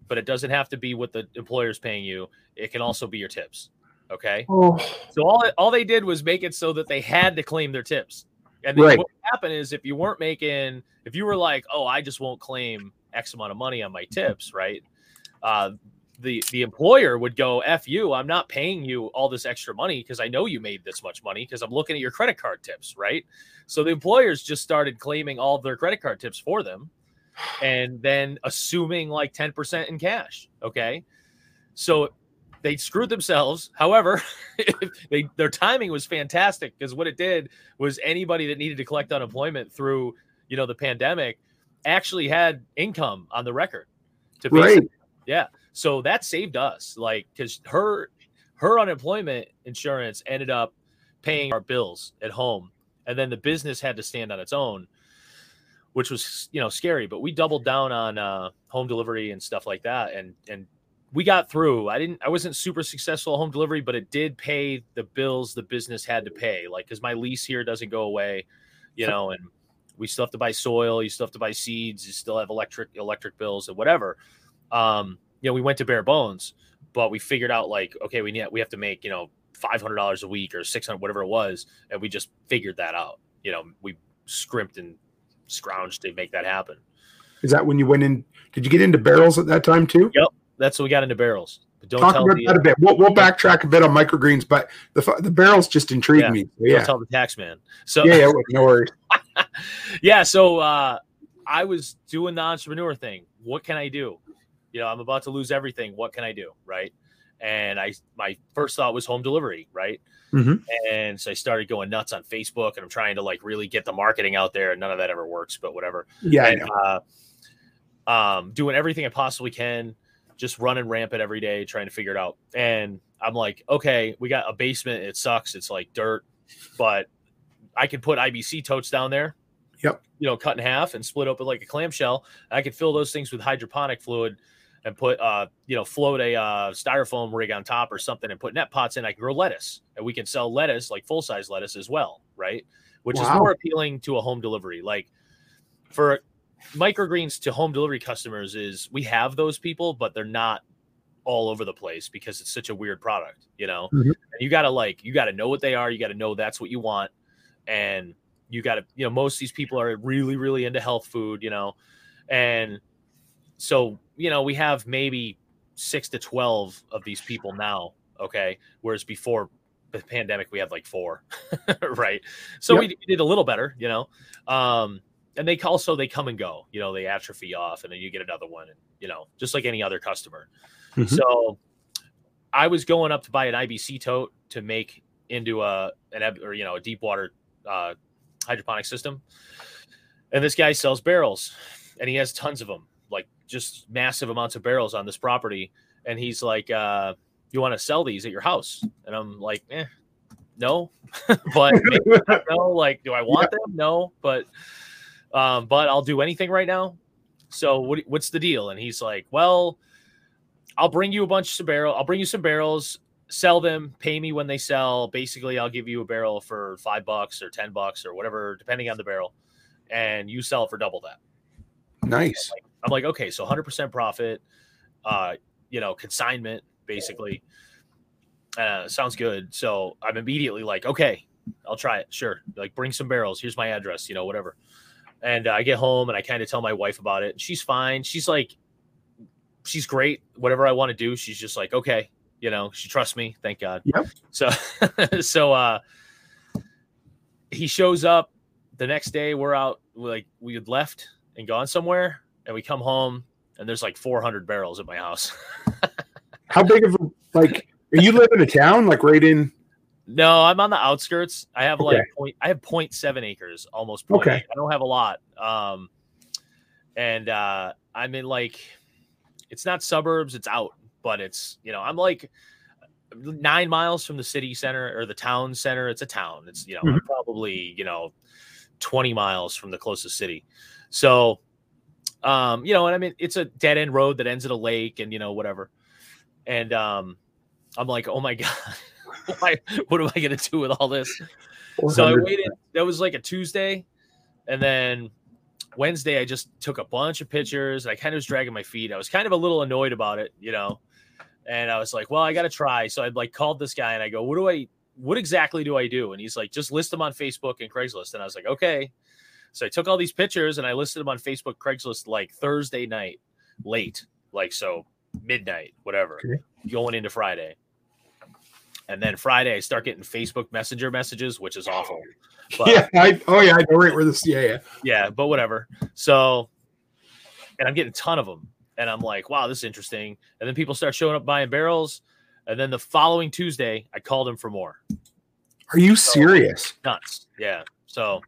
but it doesn't have to be what the employer's paying you. It can also be your tips. Okay. Oh. So all they did was make it so that they had to claim their tips. And then what happened is if you weren't making, if you were like, oh, I just won't claim X amount of money on my tips. Right. The employer would go, F you, I'm not paying you all this extra money because I know you made this much money because I'm looking at your credit card tips, right? So the employers just started claiming all of their credit card tips for them and then assuming like 10% in cash, okay? So they screwed themselves. However, their timing was fantastic because what it did was anybody that needed to collect unemployment through, the pandemic actually had income on the record. Yeah. So that saved us, like, because her unemployment insurance ended up paying our bills at home. And then the business had to stand on its own, which was, scary. But we doubled down on home delivery and stuff like that. And we got through. I wasn't super successful at home delivery, but it did pay the bills the business had to pay. Like, because my lease here doesn't go away, and we still have to buy soil. You still have to buy seeds. You still have electric bills and whatever. We went to bare bones, but we figured out like, okay, we have to make, $500 a week or $600, whatever it was. And we just figured that out. We scrimped and scrounged to make that happen. Is that when you went in? Did you get into barrels at that time too? Yep. That's when we got into barrels. Don't talk about that a bit. We'll backtrack a bit on microgreens, but the barrels just intrigued me. So, Don't tell the tax man. So yeah, no worries. Yeah, so I was doing the entrepreneur thing. What can I do? You know, I'm about to lose everything. What can I do, right? And my first thought was home delivery, right? Mm-hmm. And so I started going nuts on Facebook, and I'm trying to like really get the marketing out there. And none of that ever works, but whatever. Yeah, and, doing everything I possibly can. Just running rampant every day, trying to figure it out. And I'm like, okay, we got a basement. It sucks. It's like dirt, but I could put IBC totes down there. Yep. You know, cut in half and split open like a clamshell. I could fill those things with hydroponic fluid and put, float a styrofoam rig on top or something and put net pots in. I can grow lettuce, and we can sell lettuce, like full size lettuce as well. Right. Which is more appealing to a home delivery. Like for microgreens to home delivery customers is we have those people, but they're not all over the place because it's such a weird product, you know. Mm-hmm. And you gotta know what they are. You gotta know that's what you want, and you gotta, you know, most of these people are really, really into health food, you know, and so you know we have maybe 6 to 12 of these people now, okay, whereas before the pandemic we had like 4, right? So we did a little better, you know. And they come and go, you know, they atrophy off and then you get another one, and, you know, just like any other customer. Mm-hmm. So I was going up to buy an IBC tote to make into a deep water hydroponic system. And this guy sells barrels, and he has tons of them, like just massive amounts of barrels on this property. And he's like, you want to sell these at your house? And I'm like, no, but no, like, do I want them? No, but I'll do anything right now. So what's the deal? And he's like, well, I'll bring you some barrels, sell them, pay me when they sell. Basically, I'll give you a barrel for $5 or $10 or whatever, depending on the barrel. And you sell for double that. Nice. I'm like, okay, so 100% profit, consignment, basically. Sounds good. So I'm immediately like, okay, I'll try it. Sure. Like, bring some barrels. Here's my address, you know, whatever. And I get home and I kind of tell my wife about it. She's fine. She's like, she's great. Whatever I want to do, she's just like, okay, you know, she trusts me. Thank God. Yep. So he shows up the next day. We're out, like we had left and gone somewhere, and we come home and there's like 400 barrels at my house. How big of a, like, you live in a town, like right in? No, I'm on the outskirts. I have 0.7 acres, almost. Okay. I don't have a lot. And I'm in like, it's not suburbs, it's out, but it's, you know, I'm like 9 miles from the city center or the town center. It's a town. It's, you know, mm-hmm. I'm probably, you know, 20 miles from the closest city. So, you know, and I mean, it's a dead end road that ends at a lake and, you know, whatever. And I'm like, oh my God. What am I going to do with all this? 400%. So I waited. That was like a Tuesday. And then Wednesday, I just took a bunch of pictures. I kind of was dragging my feet. I was kind of a little annoyed about it, you know? And I was like, well, I got to try. So I like called this guy and I go, what exactly do I do? And he's like, just list them on Facebook and Craigslist. And I was like, okay. So I took all these pictures and I listed them on Facebook, Craigslist, like Thursday night, late, like, so midnight, whatever, going into Friday. And then Friday, I start getting Facebook Messenger messages, which is awful. But, I know right where this. Yeah, but whatever. So, and I'm getting a ton of them, and I'm like, wow, this is interesting. And then people start showing up buying barrels, and then the following Tuesday, I called them for more. Are you serious? Nuts. Yeah. So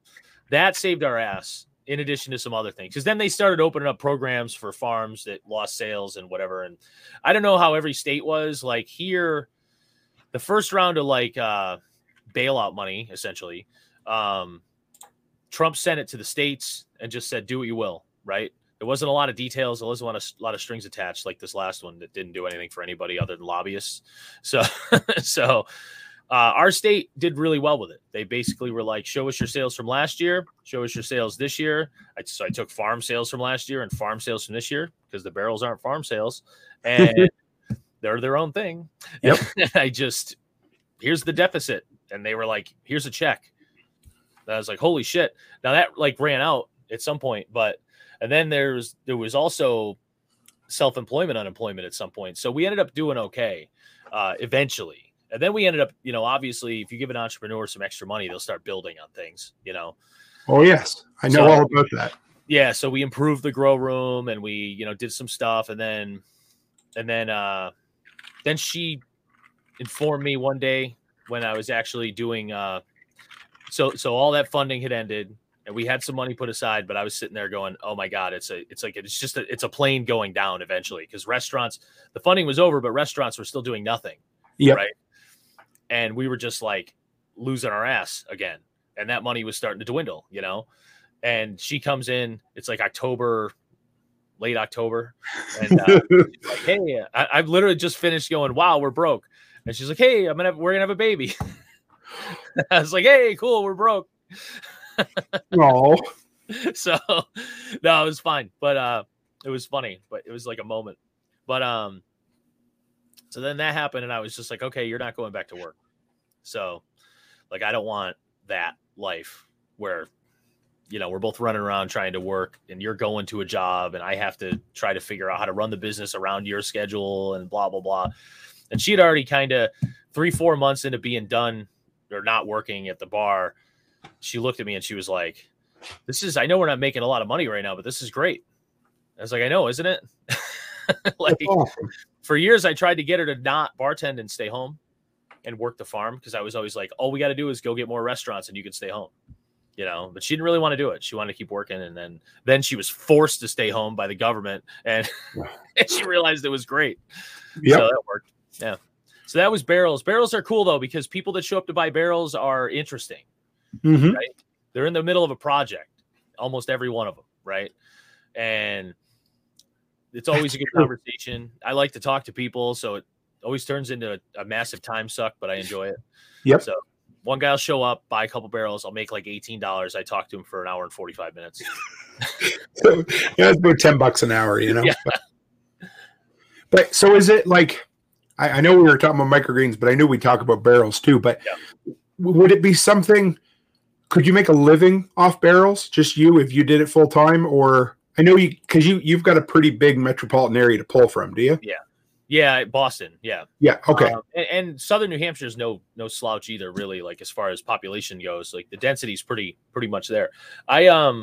that saved our ass, in addition to some other things, because then they started opening up programs for farms that lost sales and whatever. And I don't know how every state was like here. The first round of like bailout money, essentially, Trump sent it to the states and just said, do what you will. Right. There wasn't a lot of details. There wasn't a lot of strings attached like this last one that didn't do anything for anybody other than lobbyists. So our state did really well with it. They basically were like, show us your sales from last year. Show us your sales this year. So I took farm sales from last year and farm sales from this year because the barrels aren't farm sales. And they're their own thing. Yep. And I just, here's the deficit. And they were like, here's a check. And I was like, holy shit. Now that like ran out at some point, but, and then there was also self-employment unemployment at some point. So we ended up doing okay eventually. And then we ended up, you know, obviously if you give an entrepreneur some extra money, they'll start building on things, you know? Oh yes. I know all about that. Yeah. So we improved the grow room and we, you know, did some stuff. And then she informed me one day when I was actually doing, so all that funding had ended and we had some money put aside, but I was sitting there going, oh my God, it's a plane going down eventually. Cause restaurants, the funding was over, but restaurants were still doing nothing. Yep. Right. And we were just like losing our ass again. And that money was starting to dwindle, you know? And she comes in, it's like October, late October. And she's like, hey, I've literally just finished going, wow, we're broke. And she's like, hey, we're going to have a baby. I was like, hey, cool. We're broke. No. So no, it was fine. But, it was funny, but it was like a moment, but, so then that happened and I was just like, okay, you're not going back to work. So like, I don't want that life where, you know, we're both running around trying to work and you're going to a job and I have to try to figure out how to run the business around your schedule and blah, blah, blah. And she had already kind of 3-4 months into being done or not working at the bar. She looked at me and she was like, I know we're not making a lot of money right now, but this is great. I was like, I know, isn't it? Like, awesome. For years, I tried to get her to not bartend and stay home and work the farm because I was always like, all we got to do is go get more restaurants and you can stay home, you know, but she didn't really want to do it. She wanted to keep working. And then she was forced to stay home by the government and, and she realized it was great. Yep. So that worked. Yeah. So that was barrels. Barrels are cool, though, because people that show up to buy barrels are interesting. Mm-hmm. Right? They're in the middle of a project, almost every one of them. Right. And it's always a good conversation. I like to talk to people, so it always turns into a massive time suck, but I enjoy it. Yep. So one guy will show up, buy a couple barrels. I'll make like $18. I talk to him for an hour and 45 minutes. So yeah, it's about $10 an hour, you know? Yeah. But so is it like, I know we were talking about microgreens, but I knew we talk about barrels too, but yeah. Would it be something, could you make a living off barrels? Just you, if you did it full time? Or I know you, because you've got a pretty big metropolitan area to pull from, do you? Yeah. Yeah, Boston, yeah. Yeah, okay. And southern New Hampshire is no slouch either, really, like as far as population goes. Like the density is pretty much there. I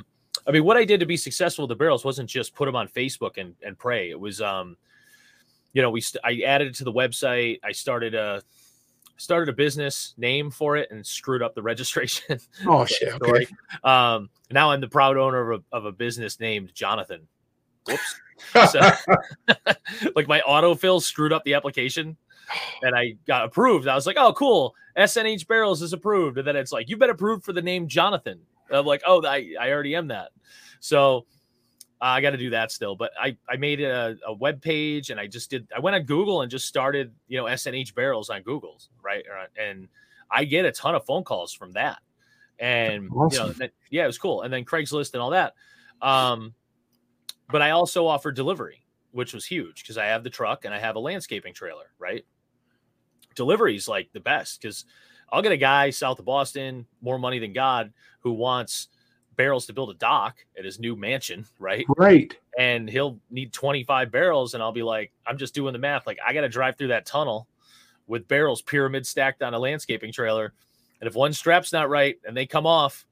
mean, what I did to be successful with the barrels wasn't just put them on Facebook and pray. It was, you know, I added it to the website. I started a business name for it and screwed up the registration. Oh, shit. Okay. Now I'm the proud owner of a business named Jonathan. Whoops. So, like my autofill screwed up the application and I got approved. I was like, oh, cool. SNH Barrels is approved. And then it's like, you've been approved for the name Jonathan. And I'm like, oh, I already am that. So I got to do that still. But I made a web page and I went on Google and just started, you know, SNH Barrels on Google. Right. And I get a ton of phone calls from that. And, awesome. You know, yeah, it was cool. And then Craigslist and all that. But I also offered delivery, which was huge because I have the truck and I have a landscaping trailer, right? Delivery is like the best because I'll get a guy south of Boston, more money than God, who wants barrels to build a dock at his new mansion, right? Right. And he'll need 25 barrels. And I'll be like, I'm just doing the math. Like I got to drive through that tunnel with barrels pyramid stacked on a landscaping trailer. And if one strap's not right and they come off,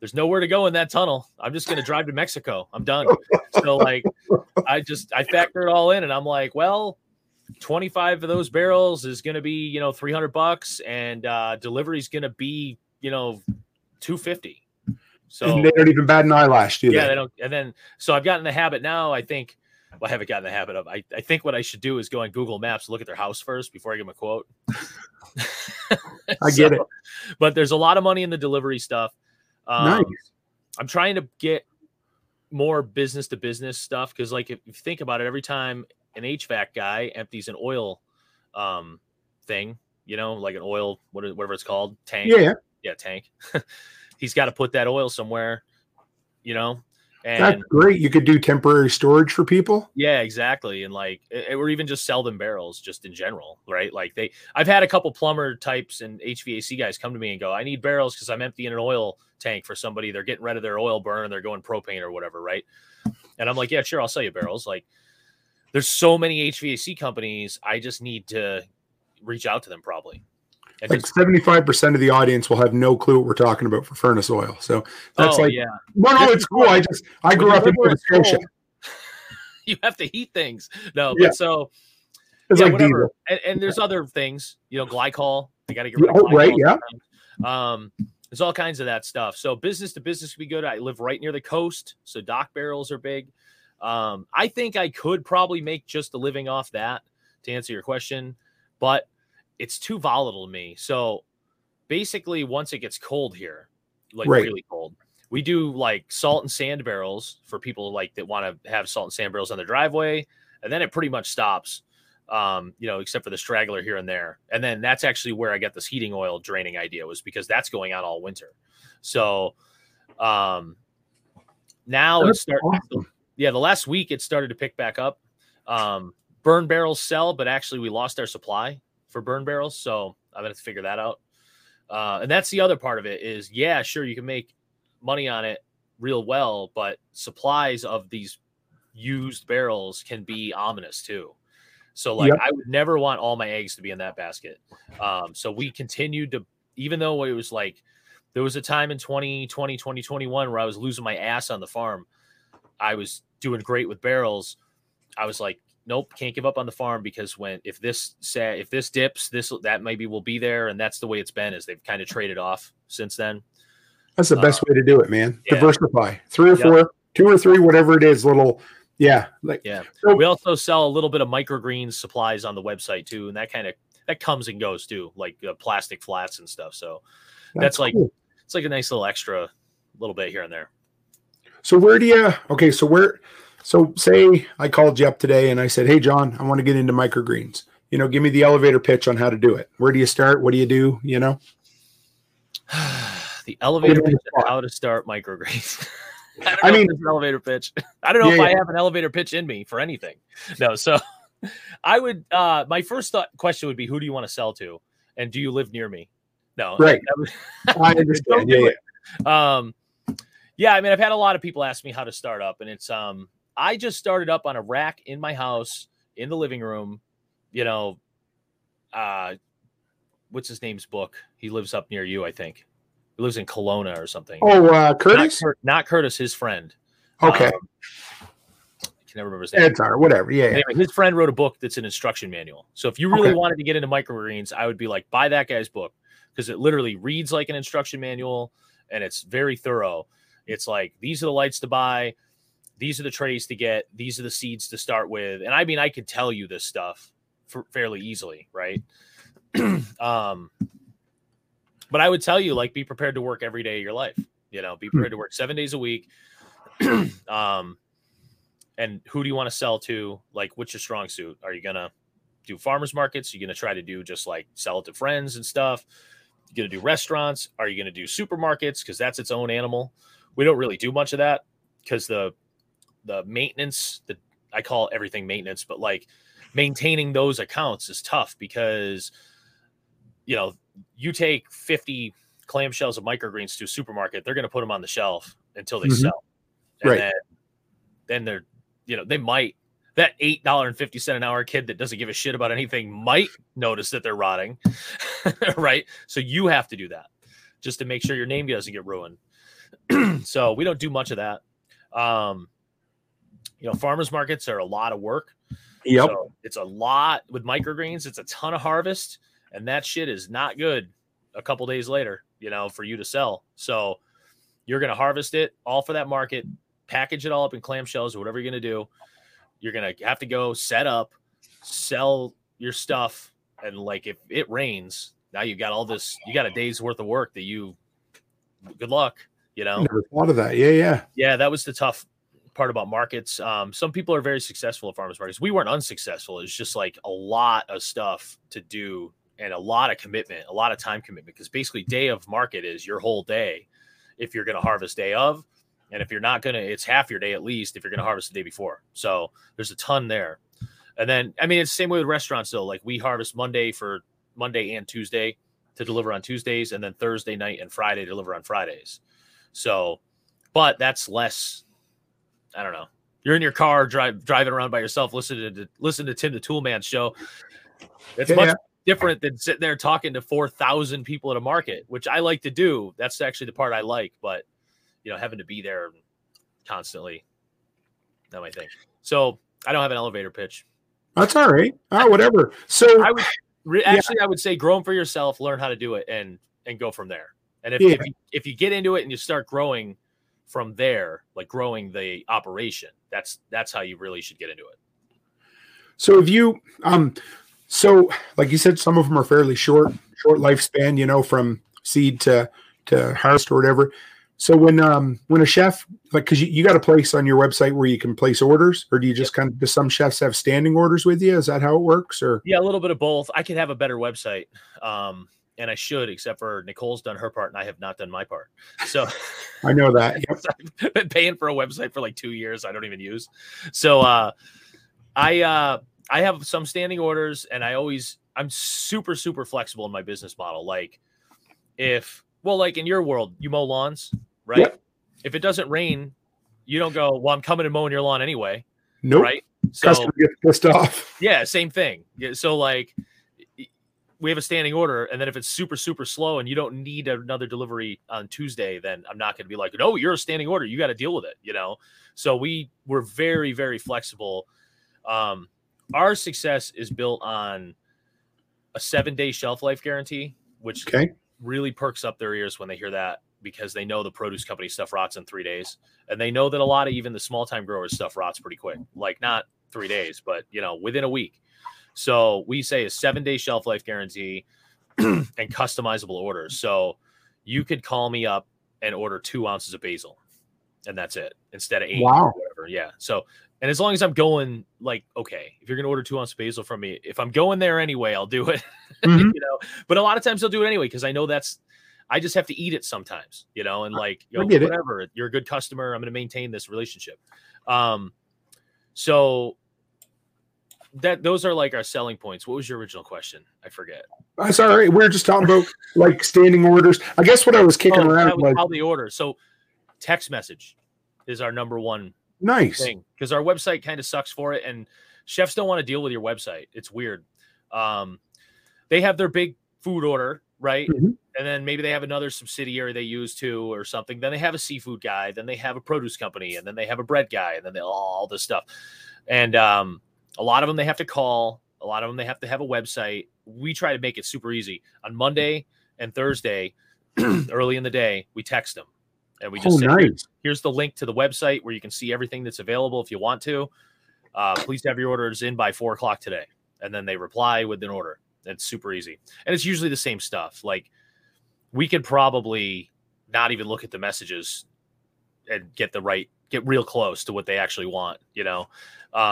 there's nowhere to go in that tunnel. I'm just going to drive to Mexico. I'm done. So like, I factor it all in and I'm like, well, 25 of those barrels is going to be, you know, $300 and delivery is going to be, you know, $250. So and they don't even bat an eyelash, do they? Yeah, they don't. And then, so I've gotten the habit now, I think, well, I haven't gotten the habit of, I think what I should do is go on Google Maps, look at their house first before I give them a quote. I get it. But there's a lot of money in the delivery stuff. Nice. I'm trying to get more business to business stuff. Cause like, if you think about it, every time an HVAC guy empties an oil, thing, you know, like an oil, whatever it's called, tank. Yeah. Tank. He's got to put that oil somewhere, you know, and that's great. You could do temporary storage for people. Yeah, exactly. And like, or even just sell them barrels just in general. Right. Like I've had a couple plumber types and HVAC guys come to me and go, I need barrels cause I'm emptying an oil tank for somebody. They're getting rid of their oil burn and they're going propane or whatever. Right. And I'm like, yeah, sure. I'll sell you barrels. Like there's so many HVAC companies. I just need to reach out to them probably. Like 75% of the audience will have no clue what we're talking about for furnace oil. So that's well, no, it's cool. I grew up in Nova Scotia. You have to heat things. No, but so it's like whatever. And there's other things, you know, glycol. You got to get rid of glycol. Right, yeah. There's all kinds of that stuff. So business to business could be good. I live right near the coast, so dock barrels are big. I think I could probably make just a living off that, to answer your question, but it's too volatile to me. So basically, once it gets cold here, like really cold, we do like salt and sand barrels for people like that want to have salt and sand barrels on their driveway. And then it pretty much stops, you know, except for the straggler here and there. And then that's actually where I got this heating oil draining idea, was because that's going on all winter. So now it's starting. Awesome. Yeah. The last week it started to pick back up. Burn barrels sell, but actually we lost our supply for burn barrels. So I'm going to figure that out. And that's the other part of it is, yeah, sure, you can make money on it real well, but supplies of these used barrels can be ominous too. So like, I would never want all my eggs to be in that basket. So we continued to, even though it was like, there was a time in 2020, 2021 where I was losing my ass on the farm. I was doing great with barrels. I was like, nope, can't give up on the farm, because when if this dips, that maybe will be there, and that's the way it's been. Is they've kind of traded off since then. That's the best way to do it, man. Yeah. Diversify, 3 or 4, 2 or 3, whatever it is. So, we also sell a little bit of microgreens supplies on the website too, and that comes and goes too, like plastic flats and stuff. So that's like cool. It's like a nice little extra, little bit here and there. So where do you? Okay, so where? So say I called you up today and I said, hey, John, I want to get into microgreens. You know, give me the elevator pitch on how to do it. Where do you start? What do you do? You know? The elevator pitch on how to start microgreens. I mean, an elevator pitch. I don't know if I have an elevator pitch in me for anything. No, so I would my first question would be, who do you want to sell to? And do you live near me? No. Right. I understand. I mean, I've had a lot of people ask me how to start up, and it's I just started up on a rack in my house, in the living room, you know, what's his name's book? He lives up near you, I think. He lives in Kelowna or something. Oh, Curtis? Not Curtis, his friend. Okay. I can never remember his name. Ed's or whatever, Anyway, his friend wrote a book that's an instruction manual. So if you really wanted to get into microgreens, I would be like, buy that guy's book, because it literally reads like an instruction manual, and it's very thorough. It's like, these are the lights to buy. These are the trays to get. These are the seeds to start with. And I mean, I could tell you this stuff fairly easily, right? But I would tell you, like, be prepared to work every day of your life. You know, be prepared to work 7 days a week. And who do you want to sell to? Like, what's your strong suit? Are you going to do farmers markets? Are you going to try to do just, like, sell it to friends and stuff? Are you going to do restaurants? Are you going to do supermarkets? Because that's its own animal. We don't really do much of that because the maintenance, I call everything maintenance, but like maintaining those accounts is tough, because, you know, you take 50 clamshells of microgreens to a supermarket, they're going to put them on the shelf until they sell. And then they're, you know, they might, that $8.50 an hour kid that doesn't give a shit about anything might notice that they're rotting. Right. So you have to do that just to make sure your name doesn't get ruined. So we don't do much of that. You know, farmers markets are a lot of work. Yep. So it's a lot with microgreens. It's a ton of harvest, and that shit is not good a couple days later, you know, for you to sell. So you're going to harvest it all for that market, package it all up in clamshells or whatever you're going to do. You're going to have to go set up, sell your stuff. And like, if it rains, now you've got all this, you got a day's worth of work that good luck, you know. Never thought of that. Yeah. That was the tough part about markets. Some people are very successful at farmers markets. We weren't unsuccessful. It's just like a lot of stuff to do and a lot of commitment, a lot of time commitment, because basically day of market is your whole day. If you're going to harvest day of, and if you're not going to, it's half your day, at least, if you're going to harvest the day before. So there's a ton there. And then, I mean, it's the same way with restaurants though. Like we harvest Monday and Tuesday to deliver on Tuesdays, and then Thursday night and Friday deliver on Fridays. So, but that's less, I don't know. you're in your car driving around by yourself, listen to Tim the Toolman's show. It's much different than sitting there talking to 4,000 people at a market, which I like to do. That's actually the part I like, but you know, having to be there constantly, that my thing. So I don't have an elevator pitch. That's all right. Oh, whatever. So I would I would say grow them for yourself, learn how to do it, and go from there. And if you get into it and you start growing from there, like growing the operation, that's how you really should get into it. So if you so like you said, some of them are fairly short lifespan, you know, from seed to harvest or whatever. So when a chef, like, because you got a place on your website where you can place orders, or do you just kind of, do some chefs have standing orders with you? Is that how it works? Or yeah, a little bit of both. I could have a better website, and I should, except for Nicole's done her part and I have not done my part. So I know that. Yep. So I've been paying for a website for like 2 years I don't even use. So I have some standing orders, and I'm super, super flexible in my business model. Like like in your world, you mow lawns, right? Yep. If it doesn't rain, you don't go, well, I'm coming and mowing your lawn anyway. Nope. Right? So customer gets pissed off. Yeah, same thing. So like we have a standing order, and then if it's super, super slow and you don't need another delivery on Tuesday, then I'm not going to be like, no, you're a standing order. You got to deal with it, you know? So we're very, very flexible. Our success is built on a 7-day shelf life guarantee, which really perks up their ears when they hear that, because they know the produce company stuff rots in 3 days. And they know that a lot of even the small time growers stuff rots pretty quick, like not 3 days, but you know, within a week. So we say a 7-day shelf life guarantee and customizable orders. So you could call me up and order 2 ounces of basil, and that's it, instead of 8 or whatever. Yeah. So, and as long as I'm going, like, okay, if you're going to order 2 ounces of basil from me, if I'm going there anyway, I'll do it, you know, but a lot of times they'll do it anyway, 'cause I know I just have to eat it sometimes, you know, and like, you know, whatever, you're a good customer. I'm going to maintain this relationship. So those are like our selling points. What was your original question? I forget. That's all right. We're just talking about like standing orders. I guess what I was kicking around was how the order. So text message is our number one thing, because our website kind of sucks for it, and chefs don't want to deal with your website. It's weird. They have their big food order, right? Mm-hmm. And then maybe they have another subsidiary they use too, or something. Then they have a seafood guy, then they have a produce company, and then they have a bread guy, and then all this stuff. And a lot of them they have to call, a lot of them they have to have a website. We try to make it super easy. On Monday and Thursday, early in the day, we text them. And we just say, here's the link to the website where you can see everything that's available if you want to. Please have your orders in by 4:00 today. And then they reply with an order. It's super easy. And it's usually the same stuff. Like, we could probably not even look at the messages and get real close to what they actually want, you know,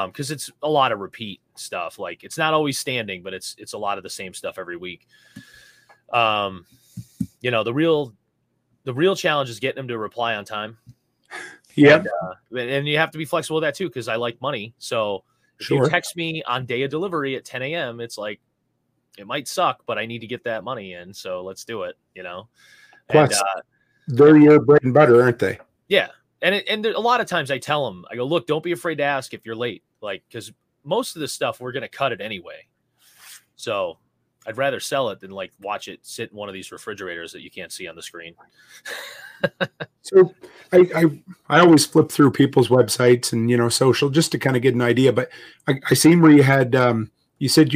because it's a lot of repeat stuff. Like, it's not always standing, but it's a lot of the same stuff every week. You know, the real challenge is getting them to reply on time. Yeah. And you have to be flexible with that too, because I like money. So if you text me on day of delivery at 10 a.m., it's like, it might suck, but I need to get that money in. So let's do it, you know. Plus, they're your bread and butter, aren't they? Yeah. And a lot of times I tell them, I go, look, don't be afraid to ask if you're late. Like, because most of this stuff, we're going to cut it anyway. So I'd rather sell it than like watch it sit in one of these refrigerators that you can't see on the screen. So I always flip through people's websites and, you know, social, just to kind of get an idea. But I seen where you had, you said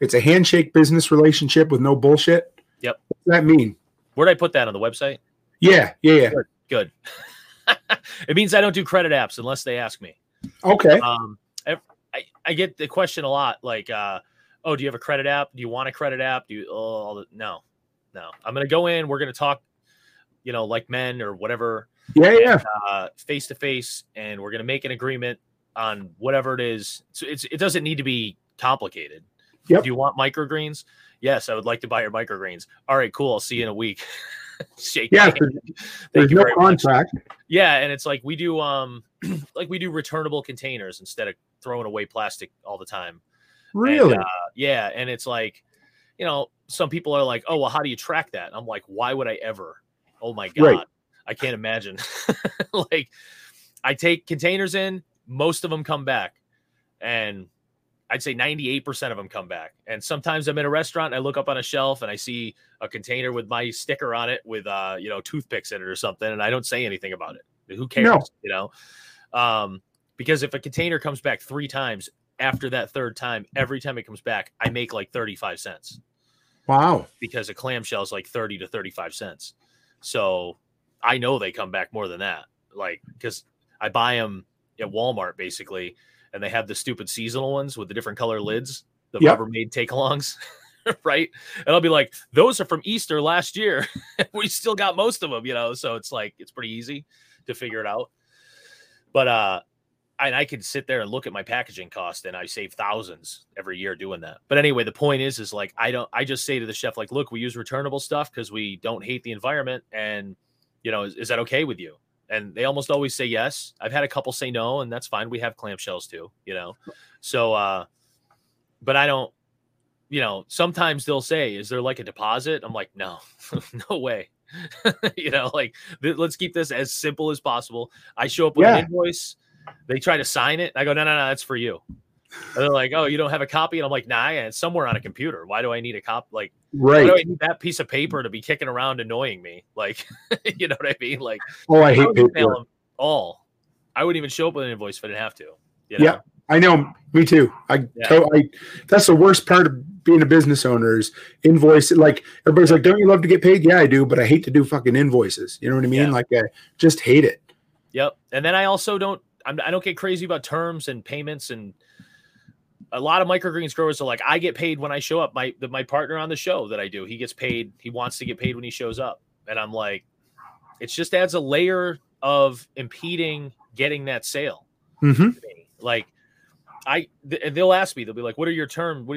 it's a handshake business relationship with no bullshit. Yep. What does that mean? Where'd I put that on the website? Yeah. Good. It means I don't do credit apps unless they ask me. Okay. I get the question a lot. Like, do you have a credit app? Do you want a credit app? No. I'm going to go in. We're going to talk, you know, like men or whatever. Yeah. Face to face. And we're going to make an agreement on whatever it is. So it doesn't need to be complicated. Yep. Do you want microgreens? Yes. I would like to buy your microgreens. All right, cool. I'll see you in a week. Shake. Yeah. There's no contract. Yeah. And it's like, we do, like we do returnable containers instead of throwing away plastic all the time. Really? And, yeah. And it's like, you know, some people are like, oh, well, how do you track that? And I'm like, why would I ever? Oh my God. Right. I can't imagine. Like, I take containers in, most of them come back. And I'd say 98% of them come back. And sometimes I'm in a restaurant and I look up on a shelf and I see a container with my sticker on it with, you know, toothpicks in it or something. And I don't say anything about it. Who cares? No. You know, because if a container comes back 3 times after that third time, every time it comes back, I make like 35 cents. Wow. Because a clamshell is like 30 to 35 cents. So I know they come back more than that. Like, because I buy them at Walmart basically. And they have the stupid seasonal ones with the different color lids, the Rubbermaid take-alongs, right? And I'll be like, those are from Easter last year. We still got most of them, you know? So it's like, it's pretty easy to figure it out. But I could sit there and look at my packaging cost and I save thousands every year doing that. But anyway, the point is like, I just say to the chef, like, look, we use returnable stuff because we don't hate the environment. And, you know, is that okay with you? And they almost always say yes. I've had a couple say no, and that's fine. We have clamshells too, you know? So, but I don't, you know, sometimes they'll say, is there like a deposit? I'm like, no, no way. You know, like let's keep this as simple as possible. I show up with an invoice. They try to sign it. I go, no, that's for you. And they're like, oh, you don't have a copy? And I'm like, nah, it's somewhere on a computer. Why do I need a copy? Like, right. Why do I need that piece of paper to be kicking around annoying me? Like, you know what I mean? Like, oh, I hate paper. I wouldn't even show up with an invoice if I didn't have to. You know? Yeah, I know. Me too. That's the worst part of being a business owner is invoice. Like, everybody's like, don't you love to get paid? Yeah, I do, but I hate to do fucking invoices. You know what I mean? Yeah. Like, I just hate it. Yep. And then I also don't get crazy about terms and payments and a lot of microgreens growers are like, I get paid when I show up. My partner on the show that I do, he gets paid. He wants to get paid when he shows up. And I'm like, it just adds a layer of impeding getting that sale. Mm-hmm. Like they'll ask me, they'll be like, what are your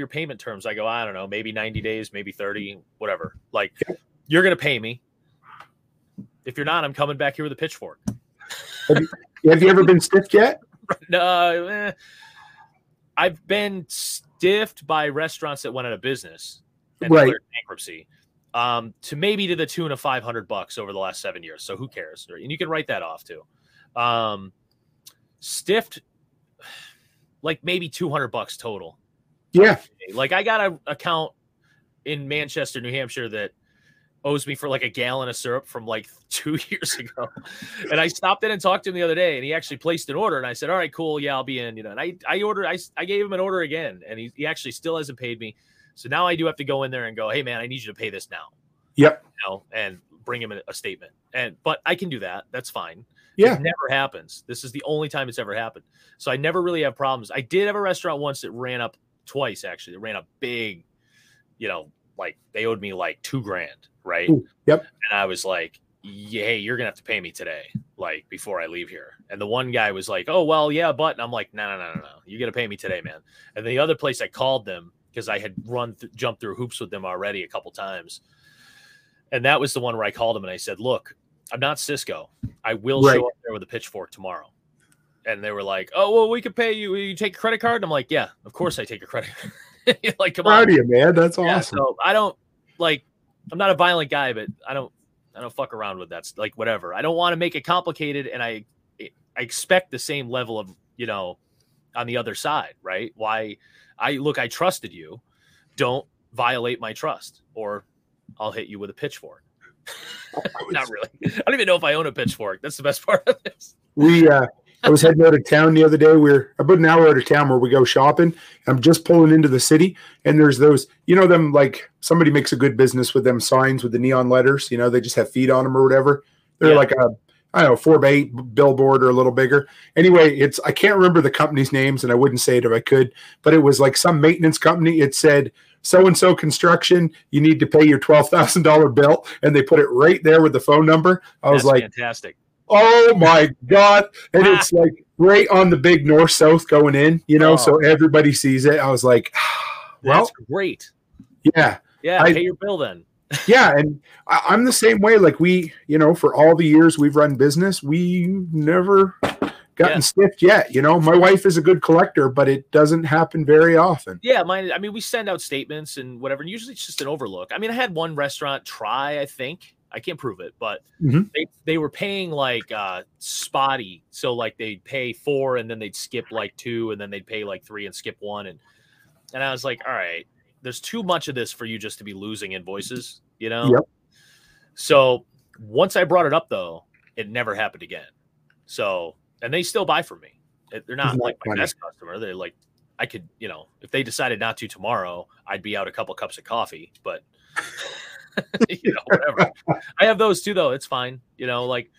payment terms? I go, I don't know, maybe 90 days, maybe 30, whatever. Like, you're going to pay me. If you're not, I'm coming back here with a pitchfork. Have you ever been stiffed yet? No, I've been stiffed by restaurants that went out of business and declared bankruptcy to maybe to the tune of $500 over the last 7 years. So who cares? And you can write that off too. Stiffed like maybe $200 total. Yeah. Like I got an account in Manchester, New Hampshire that owes me for like a gallon of syrup from like 2 years ago. And I stopped in and talked to him the other day and he actually placed an order and I said, all right, cool. Yeah, I'll be in, you know, and I gave him an order again and he actually still hasn't paid me. So now I do have to go in there and go, hey man, I need you to pay this now. Yep. You know, and bring him a statement. But I can do that. That's fine. Yeah. It never happens. This is the only time it's ever happened. So I never really have problems. I did have a restaurant once that ran up twice, actually. It ran up big, you know, like they owed me like $2,000. Right. Ooh, yep. And I was like, hey, you're going to have to pay me today. Like before I leave here. And the one guy was like, oh, well, yeah, but, and I'm like, no. You got to pay me today, man. And the other place I called them because I had jumped through hoops with them already a couple times. And that was the one where I called them and I said, look, I'm not Cisco. I will show up there with a pitchfork tomorrow. And they were like, oh, well, we could pay you. You take a credit card. And I'm like, yeah, of course I take a credit card. Like, come on, you, man. That's awesome. So I don't like, I'm not a violent guy, but I don't fuck around with that. Like, whatever. I don't want to make it complicated. And I expect the same level of, you know, on the other side, right? Why I trusted you. Don't violate my trust or I'll hit you with a pitchfork. Not really. I don't even know if I own a pitchfork. That's the best part of this. I was heading out of town the other day. We're about an hour out of town where we go shopping. I'm just pulling into the city, and there's those, you know, them like somebody makes a good business with them signs with the neon letters. You know, they just have feet on them or whatever. They're like a, I don't know, 4x8 billboard or a little bigger. Anyway, I can't remember the company's names, and I wouldn't say it if I could, but it was like some maintenance company. It said, so-and-so construction, you need to pay your $12,000 bill, and they put it right there with the phone number. That's like, fantastic. Oh my God. And it's like right on the big north-south going in, you know, so everybody sees it. I was like, well, that's great. Yeah. Yeah. Pay your bill then. Yeah. And I'm the same way. Like we, you know, for all the years we've run business, we never gotten stiffed yet. You know, my wife is a good collector, but it doesn't happen very often. Yeah. We send out statements and whatever, and usually it's just an overlook. I mean, I had one restaurant try, I think. I can't prove it, but they were paying like spotty. So like they'd pay $4 and then they'd skip like $2 and then they'd pay like $3 and skip $1. And I was like, all right, there's too much of this for you just to be losing invoices, you know? Yep. So once I brought it up though, it never happened again. So, and they still buy from me. They're not like my best customer. They're like, I could, you know, if they decided not to tomorrow, I'd be out a couple cups of coffee, but you know, whatever. I have those too, though. It's fine. You know, like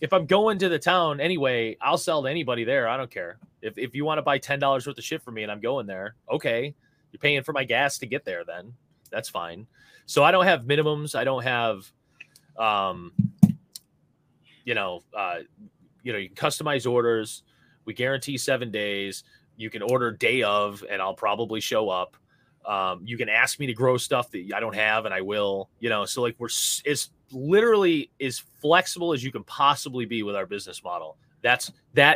if I'm going to the town anyway, I'll sell to anybody there. I don't care. If you want to buy $10 worth of shit for me and I'm going there, okay. You're paying for my gas to get there then. That's fine. So I don't have minimums. I don't have, you can customize orders. We guarantee 7 days. You can order day of, and I'll probably show up. You can ask me to grow stuff that I don't have, and I will, you know. So like it's literally as flexible as you can possibly be with our business model. That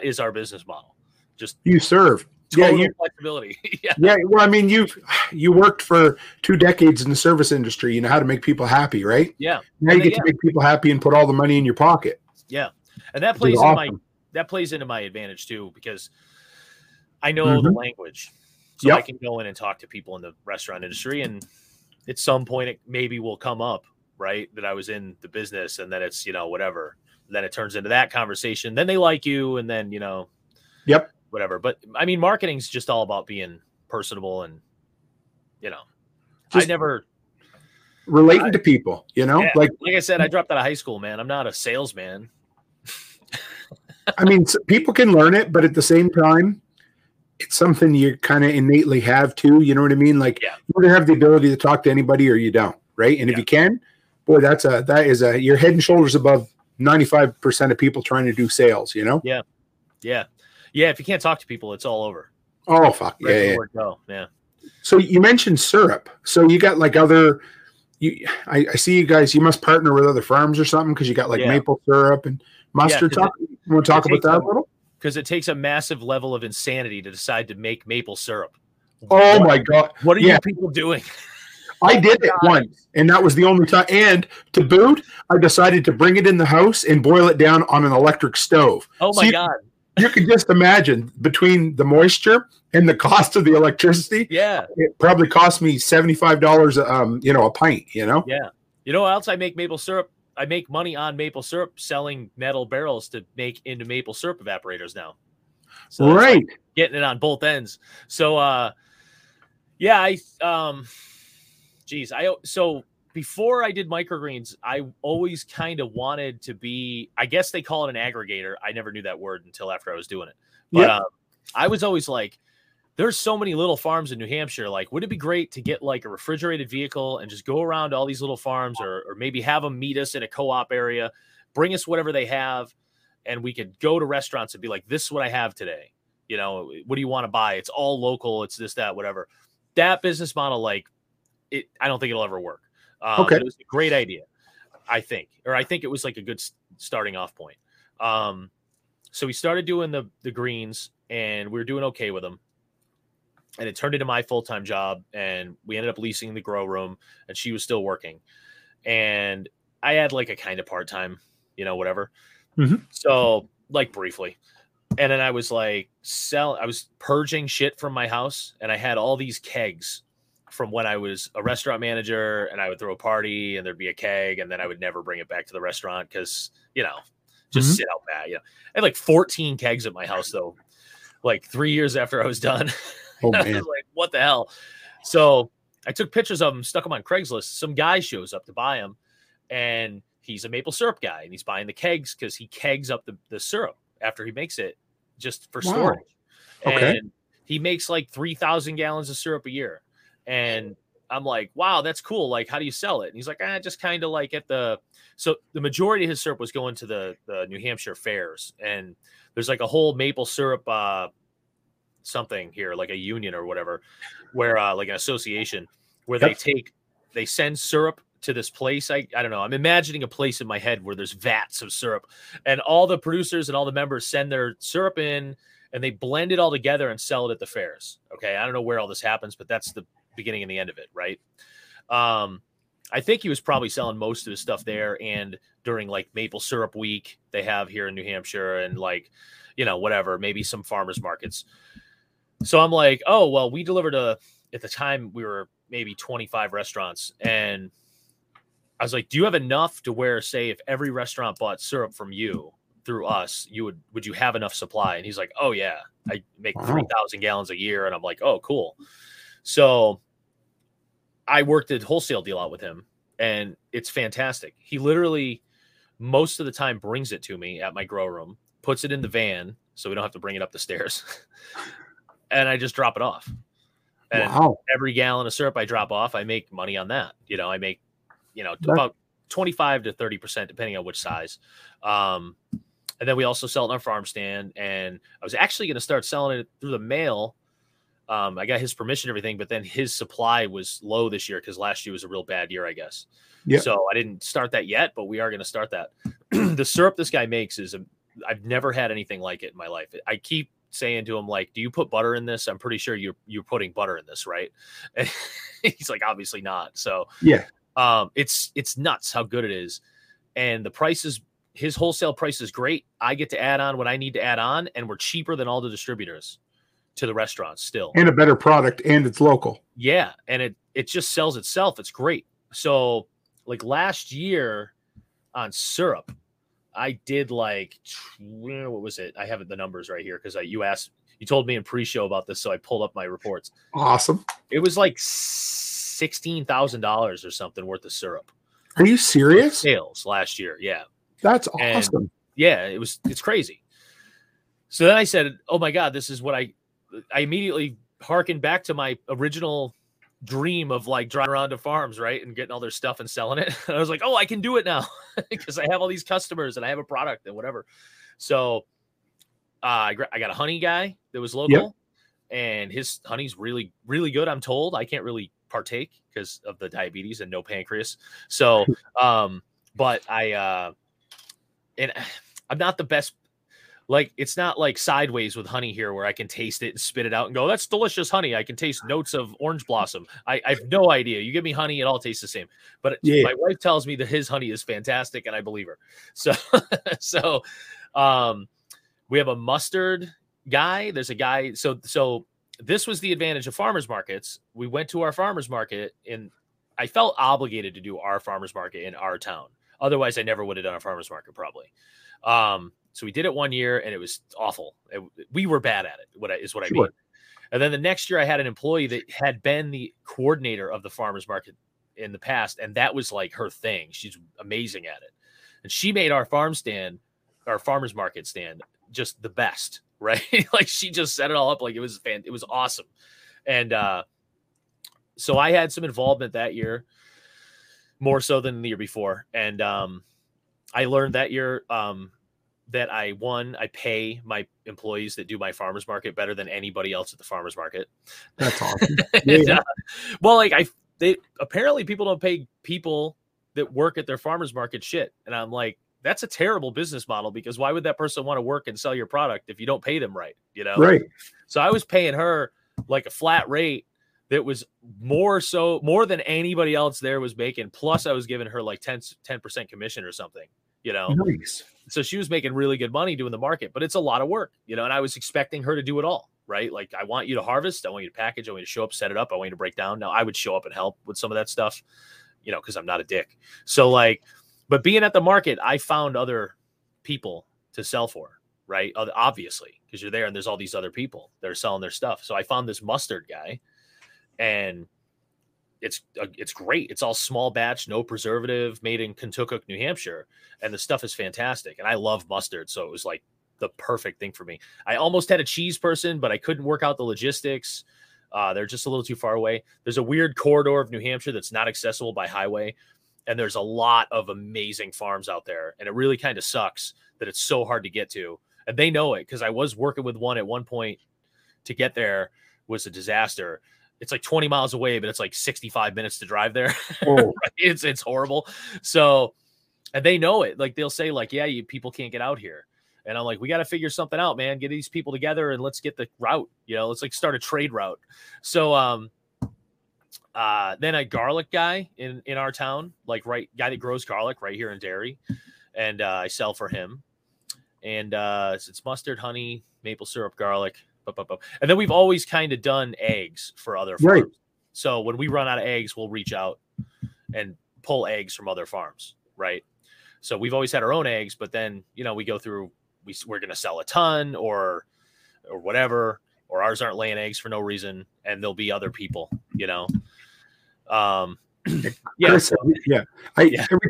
is our business model. Just you serve. Total flexibility. Yeah. Yeah. Well, I mean, you worked for 2 decades in the service industry. You know how to make people happy, right? Yeah. Now you get to make people happy and put all the money in your pocket. Yeah, and that plays into my advantage too, because I know the language. So I can go in and talk to people in the restaurant industry, and at some point it maybe will come up, right, that I was in the business and that it's, you know, whatever. And then it turns into that conversation. Then they like you, and then, you know, whatever. But I mean, marketing's just all about being personable and, you know, just relating to people, you know? Yeah, like I said, I dropped out of high school, man. I'm not a salesman. I mean, people can learn it, but at the same time, it's something you kind of innately have too. You know what I mean? Like you either have the ability to talk to anybody or you don't. Right. And if you can, boy, that is you're head and shoulders above 95% of people trying to do sales, you know? Yeah. Yeah. Yeah. If you can't talk to people, it's all over. Oh, fuck. Yeah. So you mentioned syrup. So you got like other, I see you guys, you must partner with other farms or something. Cause you got like maple syrup and mustard. You want to talk about that a little? Because it takes a massive level of insanity to decide to make maple syrup. Oh, my God. What are you people doing? I did it once, and that was the only time. And to boot, I decided to bring it in the house and boil it down on an electric stove. Oh, my God. You can just imagine between the moisture and the cost of the electricity. Yeah. It probably cost me $75, a pint, you know? Yeah. You know what else I make maple syrup? I make money on maple syrup selling metal barrels to make into maple syrup evaporators now. So right. Like getting it on both ends. So, so before I did microgreens, I always kind of wanted to be, I guess they call it an aggregator. I never knew that word until after I was doing it. But I was always like, there's so many little farms in New Hampshire. Like, would it be great to get like a refrigerated vehicle and just go around all these little farms or maybe have them meet us in a co-op area, bring us whatever they have. And we could go to restaurants and be like, this is what I have today. You know, what do you want to buy? It's all local. It's this, that, whatever. That business model, like it, I don't think it'll ever work. It was a great idea, I think, or I think it was like a good starting off point. So we started doing the greens and we were doing okay with them. And it turned into my full-time job, and we ended up leasing the grow room, and she was still working. And I had like a kind of part-time, you know, whatever. Mm-hmm. So like briefly. And then I was like, I was purging shit from my house, and I had all these kegs from when I was a restaurant manager, and I would throw a party, and there'd be a keg, and then I would never bring it back to the restaurant because, you know, just sit out bad. You know, I had like 14 kegs at my house, though, like 3 years after I was done. Oh, man. I was like, what the hell? So I took pictures of them, stuck them on Craigslist. Some guy shows up to buy them, and he's a maple syrup guy, and he's buying the kegs because he kegs up the syrup after he makes it just for storage. Okay. And he makes like 3,000 gallons of syrup a year. And I'm like, wow, that's cool. Like, how do you sell it? And he's like, just kind of like so the majority of his syrup was going to the New Hampshire fairs. And there's like a whole maple syrup, something here like a union or whatever, where like an association where they send syrup to this place. I don't know, I'm imagining a place in my head where there's vats of syrup, and all the producers and all the members send their syrup in, and they blend it all together and sell it at the fairs. Okay, I don't know where all this happens, but that's the beginning and the end of it, right? I think he was probably selling most of his stuff there. And during like maple syrup week they have here in New Hampshire and like, you know, whatever, maybe some farmers markets. So I'm like, oh, well, we delivered a, at the time we were maybe 25 restaurants. And I was like, do you have enough to where, say, if every restaurant bought syrup from you through us, you would you have enough supply? And he's like, oh yeah, I make 3,000 gallons a year. And I'm like, oh, cool. So I worked a wholesale deal out with him, and it's fantastic. He literally most of the time brings it to me at my grow room, puts it in the van so we don't have to bring it up the stairs, and I just drop it off. And every gallon of syrup I drop off, I make money on that. You know, I make, you know, about 25 to 30%, depending on which size. And then we also sell it on our farm stand. And I was actually going to start selling it through the mail. I got his permission, everything, but then his supply was low this year because last year was a real bad year, I guess. Yep. So I didn't start that yet, but we are going to start that. The syrup this guy makes is, I've never had anything like it in my life. I keep saying to him, like, do you put butter in this? I'm pretty sure you're putting butter in this, right? And he's like, obviously not. So yeah, it's nuts how good it is. And the price is, his wholesale price is great. I get to add on what I need to add on, and we're cheaper than all the distributors to the restaurants still, and a better product, and it's local. Yeah, and it just sells itself. It's great. So like last year on syrup, I did like, what was it? I have the numbers right here because you told me in pre-show about this, so I pulled up my reports. Awesome. It was like $16,000 or something worth of syrup. Are you serious? Sales last year, yeah. That's awesome. And yeah, it's crazy. So then I said, oh my God, this is what I immediately hearkened back to my original dream of like driving around to farms, right, and getting all their stuff and selling it. And I was like, oh, I can do it now because I have all these customers and I have a product and whatever. So I got a honey guy that was local, yep, and his honey's really, really good, I'm told. I can't really partake because of the diabetes and no pancreas. So, but and I'm not the best. Like, it's not like Sideways with honey here where I can taste it and spit it out and go, that's delicious honey. I can taste notes of orange blossom. I have no idea. You give me honey, it all tastes the same. But yeah, my wife tells me that his honey is fantastic, and I believe her. So, we have a mustard guy. There's a guy. So this was the advantage of farmers markets. We went to our farmers market, and I felt obligated to do our farmers market in our town. Otherwise, I never would have done a farmers market probably. So we did it one year, and it was awful. We were bad at it, what I mean. And then the next year, I had an employee that had been the coordinator of the farmers market in the past, and that was like her thing. She's amazing at it, and she made our farmers market stand, just the best, right? Like she just set it all up, like it was awesome. And so I had some involvement that year, more so than the year before, and I learned that year. That I pay my employees that do my farmers market better than anybody else at the farmers market. That's awesome. Yeah. And, well, like they apparently people don't pay people that work at their farmers market shit. And I'm like, that's a terrible business model because why would that person want to work and sell your product if you don't pay them right? You know? Right. So I was paying her like a flat rate that was more than anybody else there was making. Plus I was giving her like 10% commission or something. You know, nice. So she was making really good money doing the market, but it's a lot of work, you know, and I was expecting her to do it all, right? Like, I want you to harvest. I want you to package. I want you to show up, set it up. I want you to break down. Now I would show up and help with some of that stuff, you know, cause I'm not a dick. So like, but being at the market, I found other people to sell for, right? Obviously, cause you're there and there's all these other people that are selling their stuff. So I found this mustard guy, and it's great. It's all small batch, no preservative, made in Kentucky, New Hampshire. And the stuff is fantastic. And I love mustard. So it was like the perfect thing for me. I almost had a cheese person, but I couldn't work out the logistics. They're just a little too far away. There's a weird corridor of New Hampshire that's not accessible by highway. And there's a lot of amazing farms out there. And it really kind of sucks that it's so hard to get to. And they know it because I was working with one at one point. To get there was a disaster. It's like 20 miles away, but it's like 65 minutes to drive there. Oh. Right? It's horrible. So, and they know it. Like they'll say like, yeah, you people can't get out here. And I'm like, we got to figure something out, man. Get these people together and let's get the route, you know, let's like start a trade route. So, Then a garlic guy in our town, like guy that grows garlic right here in Derry, and I sell for him. And it's mustard, honey, maple syrup, garlic. And then we've always kind of done eggs for other farms. Right. So when we run out of eggs, we'll reach out and pull eggs from other farms, right? So we've always had our own eggs, but then, you know, we go through, we're going to sell a ton or whatever, or ours aren't laying eggs for no reason, and there'll be other people, you know. Every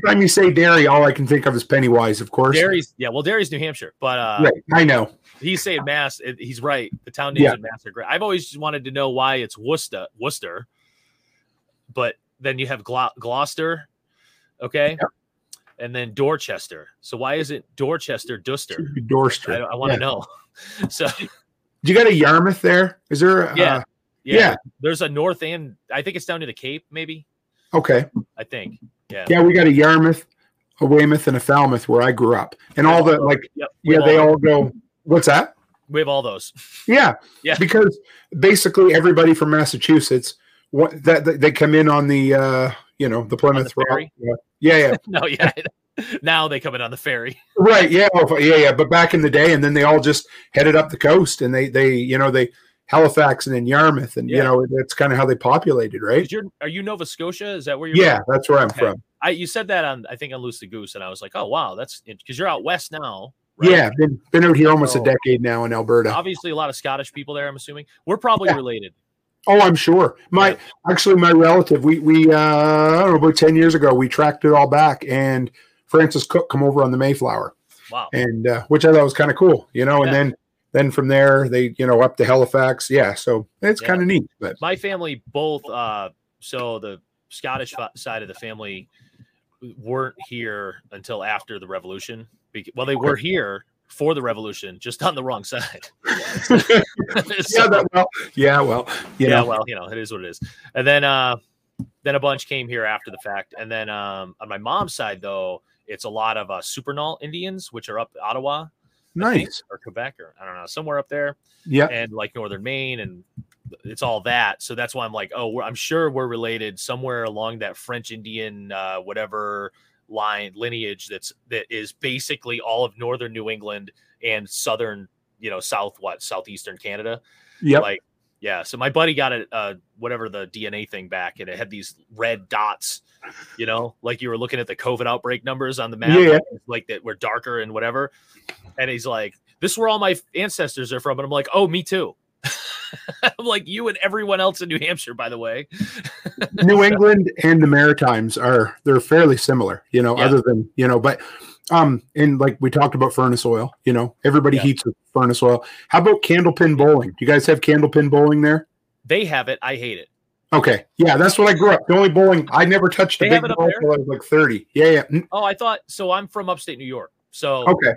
time you say Derry, all I can think of is Pennywise, of course. Derry's New Hampshire, but right, I know. He's saying Mass. He's right. The town names in Mass are great. I've always wanted to know why it's Worcester, but then you have Gloucester, okay, and then Dorchester. So why is it Dorchester? I want to know. So you got a Yarmouth there? Is there? There's a North End. I think it's down to the Cape, maybe. Okay. I think. Yeah. Yeah, we got a Yarmouth, a Weymouth, and a Falmouth where I grew up, and all the they all go. What's that? We have all those. Yeah. Yeah. Because basically everybody from Massachusetts, they come in on the the Plymouth Rock. Now they come in on the ferry. Right. Yeah. But back in the day, and then they all just headed up the coast, and they Halifax and then Yarmouth, and that's kind of how they populated, right? Are you Nova Scotia? Is that where you're? Yeah, from? That's where I'm from. You said that on Loose the Goose, and I was like, oh wow, that's because you're out west now. Right? Yeah, been out here almost a decade now in Alberta. Obviously, a lot of Scottish people there. I'm assuming we're probably related. Oh, I'm sure. My relative, we about 10 years ago, we tracked it all back, and Francis Cook come over on the Mayflower. Wow, and which I thought was kind of cool, and then. Then from there, they, up to Halifax. Yeah, so it's kind of neat. But my family both, so the Scottish side of the family weren't here until after the Revolution. Well, they were here for the Revolution, just on the wrong side. It is what it is. And then a bunch came here after the fact. And then on my mom's side, though, it's a lot of Supernal Indians, which are up Ottawa. Nice. Or Quebec, or I don't know, somewhere up there. Yeah. And like northern Maine, and it's all that. So that's why I'm like, I'm sure we're related somewhere along that French Indian, whatever lineage that is basically all of northern New England and southern, southeastern Canada. Yeah. Like, yeah. So my buddy got whatever the DNA thing back, and it had these red dots, like you were looking at the COVID outbreak numbers on the map, like that were darker and whatever. And he's like, this is where all my ancestors are from. And I'm like, oh, me too. I'm like, you and everyone else in New Hampshire, by the way. New England and the Maritimes they're fairly similar, other than, but and like we talked about furnace oil, everybody heats with furnace oil. How about candlepin bowling? Do you guys have candlepin bowling there? They have it. I hate it. Okay. Yeah, that's what I grew up. The only bowling, I never touched a big bowl until I was like 30. Yeah, yeah. Oh, I thought, so I'm from upstate New York. So okay.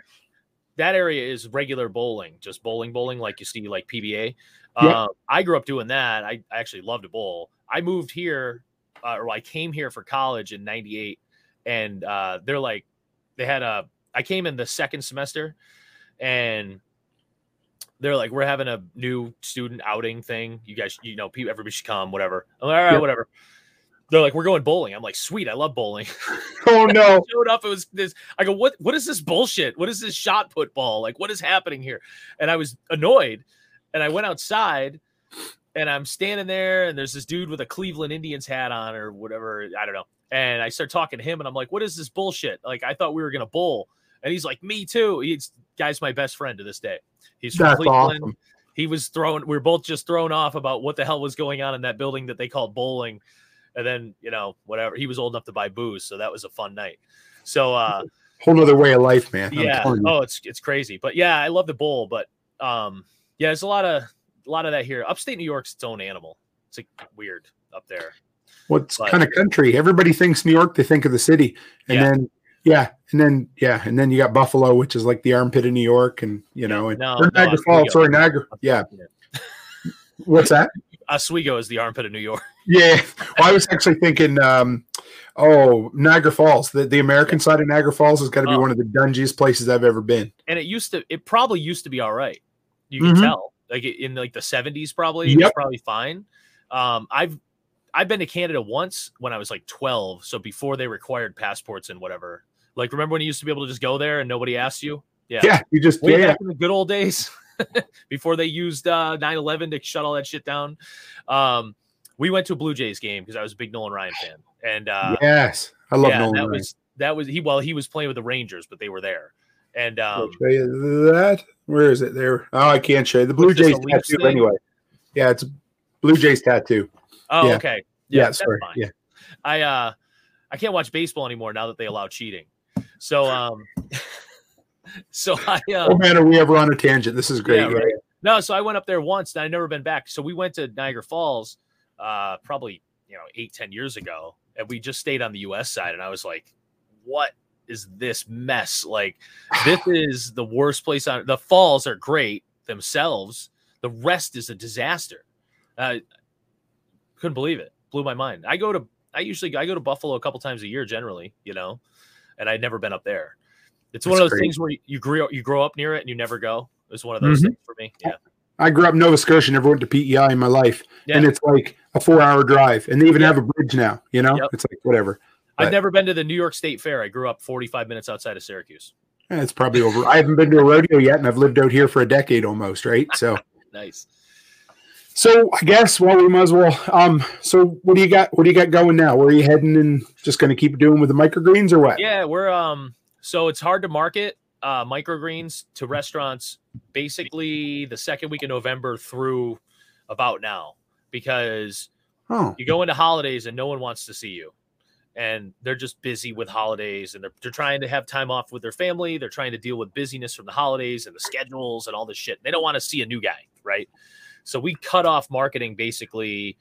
That area is regular bowling, just bowling, like you see, like PBA. Yeah. I grew up doing that. I actually loved to bowl. I moved here, or I came here for college in 98, and I came in the second semester, and they're like, we're having a new student outing thing. You guys, everybody should come, whatever. I'm like, all right, whatever. They're like, we're going bowling. I'm like, sweet, I love bowling. Oh no! I showed up. It was this. I go, what? What is this bullshit? What is this shot put ball? Like, what is happening here? And I was annoyed, and I went outside, and I'm standing there, and there's this dude with a Cleveland Indians hat on or whatever. I don't know. And I start talking to him, and I'm like, what is this bullshit? Like, I thought we were gonna bowl, and he's like, me too. Guy's my best friend to this day. He's from Cleveland. Awesome. He was we were both just thrown off about what the hell was going on in that building that they called bowling. And then, whatever, he was old enough to buy booze. So that was a fun night. So whole other way of life, man. Yeah. Oh, it's crazy. But yeah, I love the bowl. But there's a lot of that here. Upstate New York's its own animal. It's like weird up there. Well, it's kind of country. Everybody thinks New York, they think of the city. And then you got Buffalo, which is like the armpit of New York, and Niagara Falls, or Niagara. Yeah. What's that? Oswego is the armpit of New York. Yeah. Well, I was actually thinking, Niagara Falls. The American side of Niagara Falls has got to be one of the dungiest places I've ever been. And it probably used to be all right. You can tell, like in like the 70s, probably it was probably fine. I've been to Canada once when I was like 12. So before they required passports and whatever. Like, remember when you used to be able to just go there and nobody asked you? Yeah. Yeah. You just way back in the good old days before they used 9/11 to shut all that shit down. We went to a Blue Jays game because I was a big Nolan Ryan fan. And yes, I love Nolan Ryan. He was playing with the Rangers, but they were there. And where is it there? Oh, I can't show you the Blue Jays tattoo anyway. Yeah, it's Blue Jays tattoo. Oh, yeah. Okay. Yeah, sorry. Fine. Yeah. I can't watch baseball anymore now that they allow cheating. So oh man, are we ever on a tangent? This is great. Yeah, right? No, so I went up there once and I've never been back. So we went to Niagara Falls probably 8-10 years ago, and we just stayed on the US side, and I was like, what is this mess? Like, this is the worst place on the falls are great themselves. The rest is a disaster. Couldn't believe it. Blew my mind. I usually go to Buffalo a couple times a year generally, and I'd never been up there. It's one of those things where you grow up near it and you never go. It was one of those things for me. Yeah. I grew up in Nova Scotia, never went to PEI in my life. Yeah. And it's like a 4-hour drive, and they even have a bridge now, Yep. It's like whatever. But I've never been to the New York State Fair. I grew up 45 minutes outside of Syracuse. It's probably over. I haven't been to a rodeo yet, and I've lived out here for a decade almost, right? So nice. So I guess we might as well. So what do you got? What do you got going now? Where are you heading, and just going to keep doing with the microgreens or what? Yeah, we're so it's hard to market microgreens to restaurants basically the second week of November through about now, because you go into holidays and no one wants to see you, and they're just busy with holidays, and they're trying to have time off with their family. They're trying to deal with busyness from the holidays and the schedules and all this shit. They don't want to see a new guy, right? So we cut off marketing basically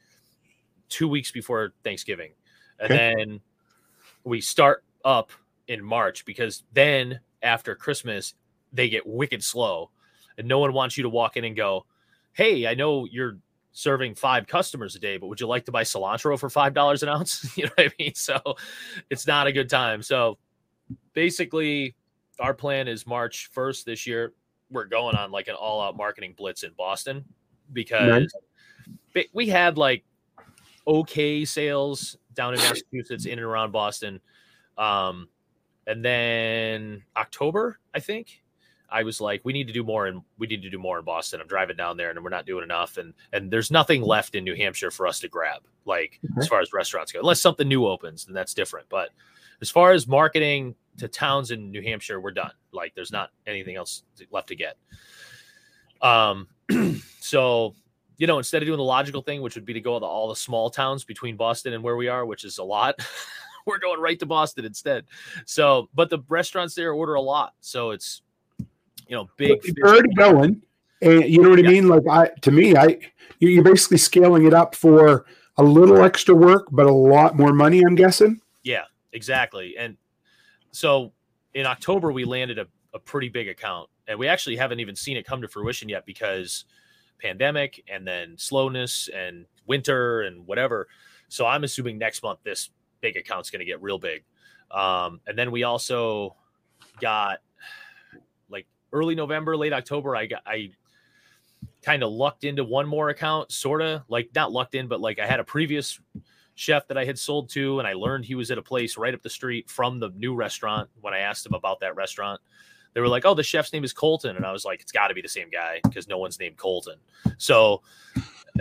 2 weeks before Thanksgiving. And then we start up in March, because then after Christmas, they get wicked slow. And no one wants you to walk in and go, hey, I know you're serving 5 customers a day, but would you like to buy cilantro for $5 an ounce? You know what I mean? So it's not a good time. So basically our plan is March 1st this year. We're going on like an all-out marketing blitz in Boston, because we had like okay sales down in Massachusetts, in and around Boston. And then October, I think I was like, we need to do more in Boston. I'm driving down there and we're not doing enough. And there's nothing left in New Hampshire for us to grab, like as far as restaurants go, unless something new opens, then that's different. But as far as marketing to towns in New Hampshire, we're done. Like, there's not anything else left to get. So, instead of doing the logical thing, which would be to go to all the small towns between Boston and where we are, which is a lot, we're going right to Boston instead. So, but the restaurants there order a lot. So it's, big. You're already going. And you know what I mean? Like, you're basically scaling it up for a little extra work, but a lot more money, I'm guessing. Yeah, exactly. And so in October, we landed a pretty big account. And we actually haven't even seen it come to fruition yet, because pandemic and then slowness and winter and whatever. So I'm assuming next month this big account's going to get real big. And then we also got like early November, late October. I kind of lucked into one more account, sort of like not lucked in, but like I had a previous chef that I had sold to, and I learned he was at a place right up the street from the new restaurant. When I asked him about that restaurant, they were like, oh, the chef's name is Colton. And I was like, it's got to be the same guy, because no one's named Colton. So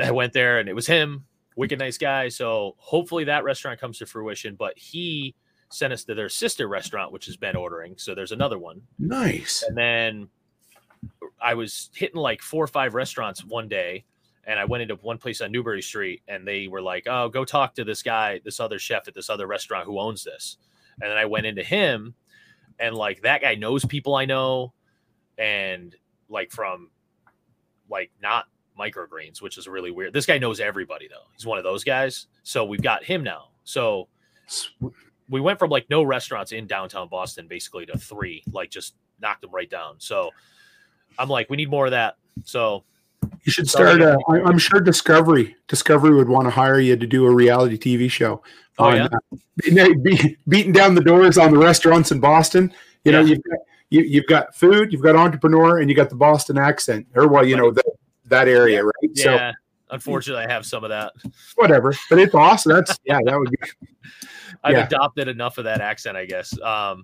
I went there and it was him. Wicked nice guy. So hopefully that restaurant comes to fruition. But he sent us to their sister restaurant, which has been ordering. So there's another one. Nice. And then I was hitting like 4 or 5 restaurants one day. And I went into one place on Newbury Street, and they were like, oh, go talk to this guy, this other chef at this other restaurant who owns this. And then I went into him. And like that guy knows people I know, and like from like not microgreens, which is really weird. This guy knows everybody though. He's one of those guys. So we've got him now. So we went from like no restaurants in downtown Boston basically to 3, like just knocked them right down. So I'm like, we need more of that. So you should start. I'm sure Discovery would want to hire you to do a reality TV show. Beating down the doors on the restaurants in Boston. You've got food, you've got entrepreneur, and you got the Boston accent, or the that area, right? Yeah. So Unfortunately, I have some of that. Whatever, but it's awesome. That's that would be. I've adopted enough of that accent, I guess. I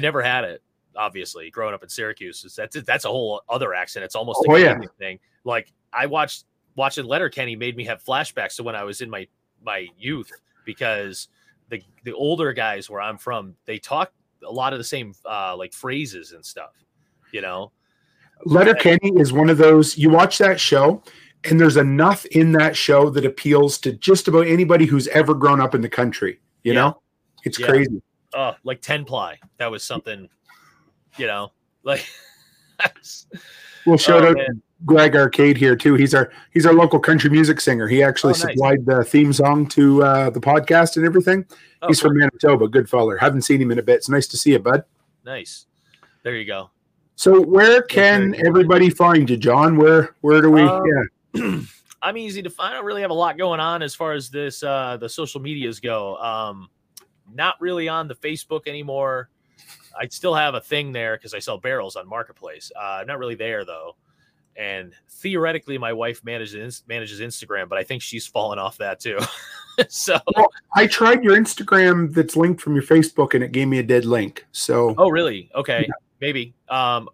never had it, obviously, growing up in Syracuse. That's a whole other accent. It's almost a thing. Like I watching Letterkenny made me have flashbacks to when I was in my youth, because the older guys where I'm from, they talk a lot of the same like phrases and stuff, you know. Letterkenny is one of those, you watch that show and there's enough in that show that appeals to just about anybody who's ever grown up in the country. You know, it's crazy. Oh, like 10-ply. That was something, you know, like. Well, shout out to Greg Arcade here too. He's our local country music singer. He actually supplied the theme song to the podcast and everything. He's from Manitoba. Good feller. Haven't seen him in a bit. It's nice to see you, bud. Nice. There you go. So where can everybody find you, John? Where do we? I'm easy to find. I don't really have a lot going on as far as this the social medias go. Not really on the Facebook anymore. I still have a thing there because I sell barrels on Marketplace. Not really there though. And theoretically, my wife manages Instagram, but I think she's fallen off that too. So I tried your Instagram that's linked from your Facebook, and it gave me a dead link. So really? Okay. Yeah. Maybe.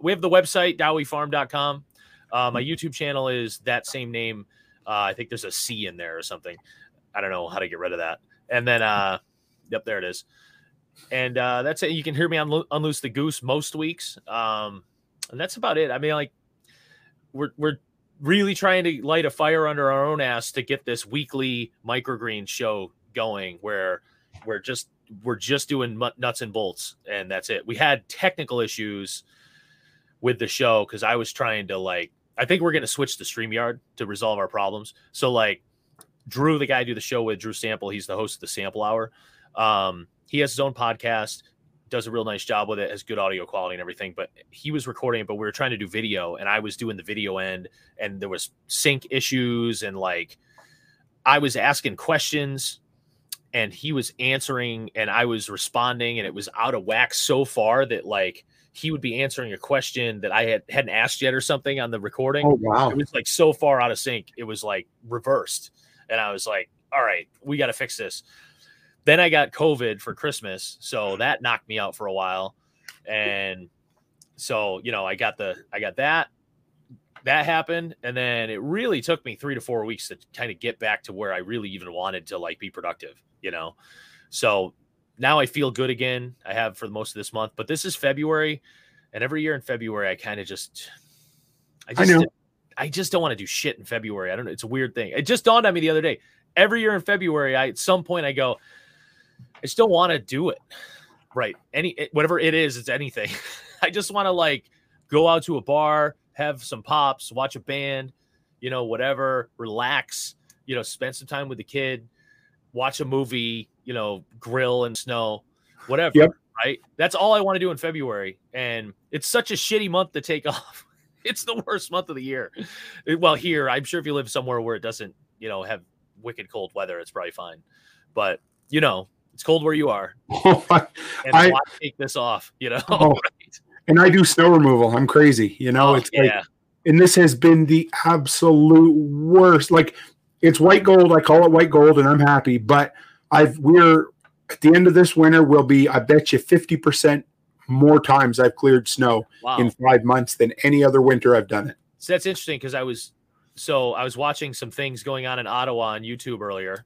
We have the website, dowiefarm.com. My YouTube channel is that same name. I think there's a C in there or something. I don't know how to get rid of that. And then, yep, there it is. And that's it. You can hear me on Unloose the Goose most weeks. And that's about it. I mean, like, we're really trying to light a fire under our own ass to get this weekly microgreen show going where we're just doing nuts and bolts, and that's it. We had technical issues with the show because I was trying to, like, I think we're going to switch to StreamYard to resolve our problems. So, like, Drew, the guy I do the show with, Drew Sample, he's the host of the Sample Hour. He has his own podcast, does a real nice job with it, has good audio quality and everything. But he was recording it, but we were trying to do video, and I was doing the video end, and there was sync issues, and, like, I was asking questions and he was answering and I was responding, and it was out of whack so far that, like, he would be answering a question that I hadn't asked yet or something on the recording. Oh, wow. It was, like, so far out of sync. It was, like, reversed. And I was like, all right, we got to fix this. Then I got COVID for Christmas. So that knocked me out for a while. And so, you know, I got that happened. And then it really took me 3 to 4 weeks to kind of get back to where I really even wanted to, like, be productive. You know, so now I feel good again. I have for most of this month, but this is February, and every year in February, I kind of I just don't want to do shit in February. I don't know. It's a weird thing. It just dawned on me the other day. Every year in February, at some point I go, I still want to do it. Right. Whatever it is, it's anything. I just want to, like, go out to a bar, have some pops, watch a band, you know, whatever, relax, you know, spend some time with the kid. Watch a movie, you know, grill and snow, whatever, right? That's all I want to do in February. And it's such a shitty month to take off. It's the worst month of the year. Well, here, I'm sure if you live somewhere where it doesn't, you know, have wicked cold weather, it's probably fine. But, you know, it's cold where you are. And why take this off, you know? Right? And I do snow removal. I'm crazy, you know? And this has been the absolute worst. Like, it's white gold. I call it white gold, and I'm happy. But we're at the end of this winter will be, I bet you, 50% more times I've cleared snow in 5 months than any other winter I've done it. So that's interesting because I was watching some things going on in Ottawa on YouTube earlier,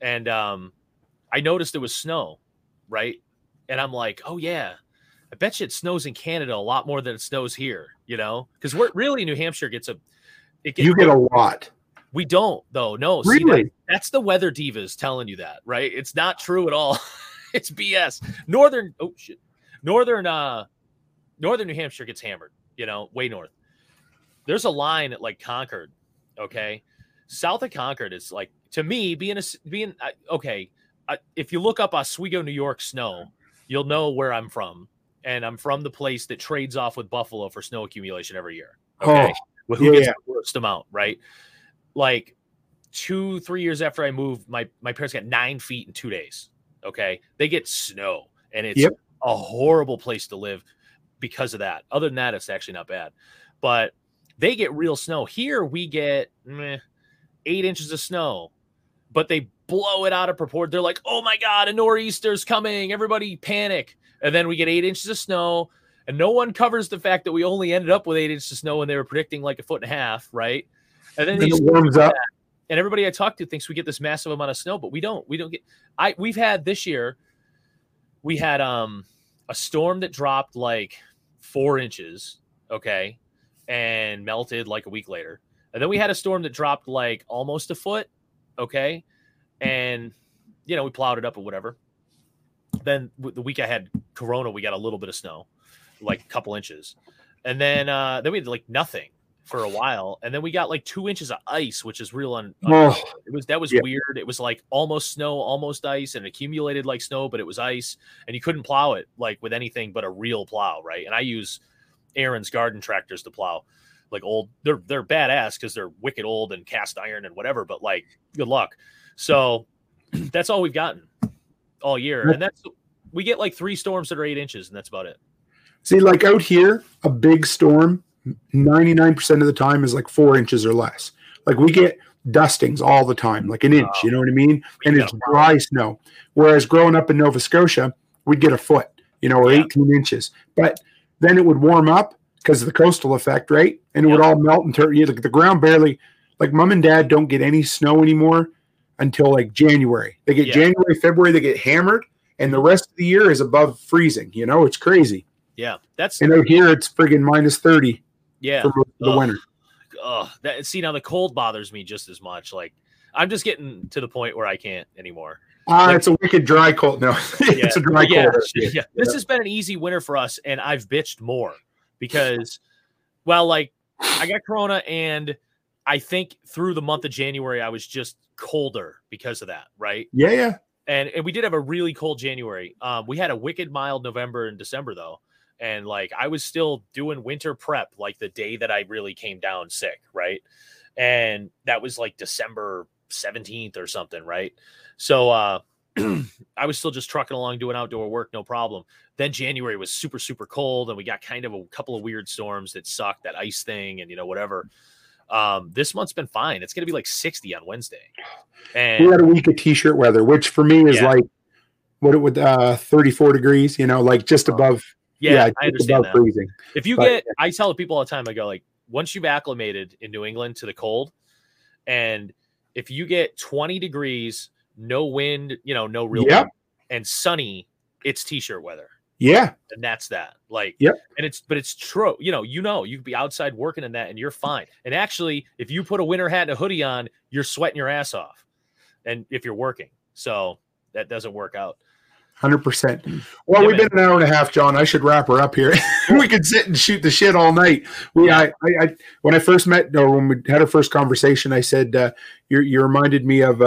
and I noticed there was snow, right? And I'm like, oh yeah, I bet you it snows in Canada a lot more than it snows here, you know? Because we're really New Hampshire gets a lot. We don't, though. No, really? See, that's the weather divas telling you that, right? It's not true at all. It's BS. Northern New Hampshire gets hammered, you know, way north. There's a line at, like, Concord, okay? South of Concord is, like, to me, if you look up Oswego, New York snow, you'll know where I'm from. And I'm from the place that trades off with Buffalo for snow accumulation every year, okay? Who gets the worst amount, right? Like 2-3 years after I moved, my parents got 9 feet in 2 days. Okay. They get snow, and it's a horrible place to live because of that. Other than that, it's actually not bad, but they get real snow. Here we get 8 inches of snow, but they blow it out of proportion. They're like, oh my God, a nor'easter's coming. Everybody panic. And then we get 8 inches of snow, and no one covers the fact that we only ended up with 8 inches of snow when they were predicting like 1.5 feet, right? And then it warms up. And everybody I talk to thinks we get this massive amount of snow, but we don't. We don't get. We've had this year, we had a storm that dropped like 4 inches, okay, and melted like a week later. And then we had a storm that dropped like almost a foot, okay, and you know, we plowed it up or whatever. Then the week I had Corona, we got a little bit of snow, like a couple inches, and then we had like nothing for a while, and then we got like 2 inches of ice, which is real. It was weird. It was like almost snow, almost ice, and it accumulated like snow, but it was ice, and you couldn't plow it like with anything but a real plow, right? And I use Aaron's garden tractors to plow, like old. They're badass because they're wicked old and cast iron and whatever, but like good luck. So that's all we've gotten all year, and that's we get like 3 storms that are 8 inches, and that's about it. See, like out here, a big storm 99% of the time is like 4 inches or less. Like we get dustings all the time, like an inch, you know what I mean? And it's dry snow. Whereas growing up in Nova Scotia, we'd get a foot, you know, or 18 inches. But then it would warm up because of the coastal effect, right? And it would all melt and turn, like the ground barely, like mom and dad don't get any snow anymore until like January. They get January, February, they get hammered, and the rest of the year is above freezing, you know? It's crazy. Yeah. And out here, it's friggin' minus 30. Yeah, for the winter. See, now the cold bothers me just as much. Like, I'm just getting to the point where I can't anymore. It's a wicked dry cold. No, it's a dry cold. Yeah. This has been an easy winter for us, and I've bitched more because, well, like, I got Corona, and I think through the month of January, I was just colder because of that, right? Yeah, yeah. And we did have a really cold January. We had a wicked mild November and December, though. And like, I was still doing winter prep, like the day that I really came down sick. Right. And that was like December 17th or something. Right. So, I was still just trucking along, doing outdoor work. No problem. Then January was super, super cold. And we got kind of a couple of weird storms that sucked, that ice thing and, you know, whatever. This month's been fine. It's going to be like 60 on Wednesday. And we had a week of t-shirt weather, which for me is like what it would, 34 degrees, you know, like just above. Yeah, I understand that. Freezing, I tell people all the time, I go like, once you've acclimated in New England to the cold, and if you get 20 degrees, no wind, you know, no real wind, and sunny, it's t-shirt weather. Yeah. And that's that. Like, and it's true. You know, you'd be outside working in that and you're fine. And actually, if you put a winter hat and a hoodie on, you're sweating your ass off. And if you're working, so that doesn't work out. 100%. Well, we've been an hour and a half, John. I should wrap her up here. We could sit and shoot the shit all night. When we had our first conversation, I said, you reminded me of,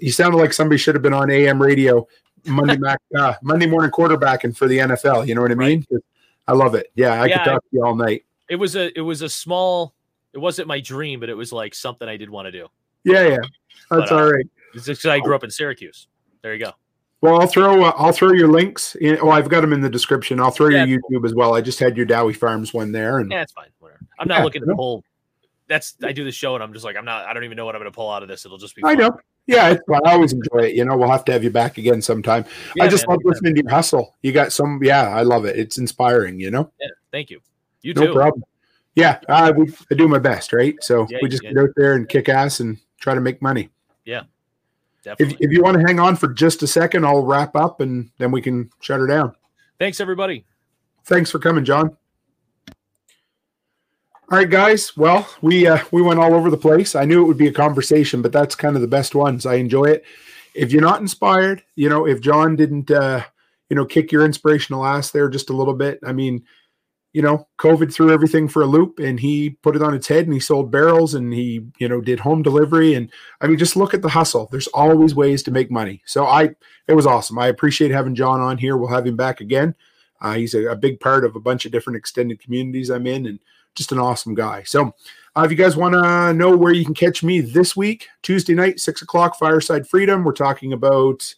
you sounded like somebody should have been on AM radio Monday morning quarterbacking for the NFL. You know what I mean? Right. I love it. Yeah. I could talk to you all night. It wasn't my dream, but it was like something I did want to do. Yeah. Yeah. That's all right. It's because I grew up in Syracuse. There you go. Well, I'll throw your links in. Oh, I've got them in the description. I'll throw your YouTube as well. I just had your Dowie Farms one there. And that's fine. Whatever. I'm not looking to pull. I do the show and I'm just like, I don't even know what I'm going to pull out of this. It'll just be fun. I know. Yeah. I always enjoy it. You know, we'll have to have you back again sometime. Yeah, I just love listening to your hustle. You got some. Yeah. I love it. It's inspiring, you know? Yeah, thank you. You too. No problem. Yeah. I do my best. Right. So we just get out there and kick ass and try to make money. Yeah. If you want to hang on for just a second, I'll wrap up and then we can shut her down. Thanks, everybody. Thanks for coming, John. All right, guys. Well, we went all over the place. I knew it would be a conversation, but that's kind of the best ones. I enjoy it. If you're not inspired, you know, if John didn't, kick your inspirational ass there just a little bit. I mean, you know, COVID threw everything for a loop and he put it on its head and he sold barrels and he, you know, did home delivery. And I mean, just look at the hustle. There's always ways to make money. So it was awesome. I appreciate having John on here. We'll have him back again. He's a big part of a bunch of different extended communities I'm in and just an awesome guy. So if you guys want to know where you can catch me this week, Tuesday night, 6:00 Fireside Freedom, we're talking about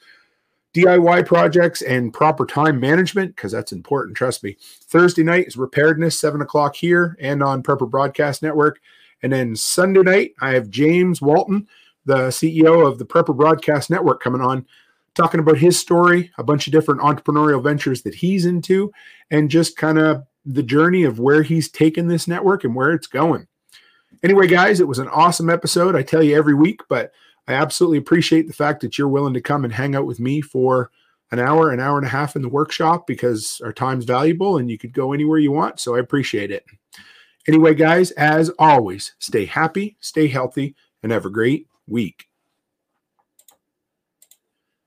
DIY projects and proper time management, because that's important, trust me. Thursday night is Repairedness, 7:00 here and on Prepper Broadcast Network. And then Sunday night, I have James Walton, the CEO of the Prepper Broadcast Network, coming on, talking about his story, a bunch of different entrepreneurial ventures that he's into, and just kind of the journey of where he's taken this network and where it's going. Anyway, guys, it was an awesome episode. I tell you every week, but I absolutely appreciate the fact that you're willing to come and hang out with me for an hour and a half in the workshop, because our time's valuable and you could go anywhere you want. So I appreciate it. Anyway, guys, as always, stay happy, stay healthy, and have a great week.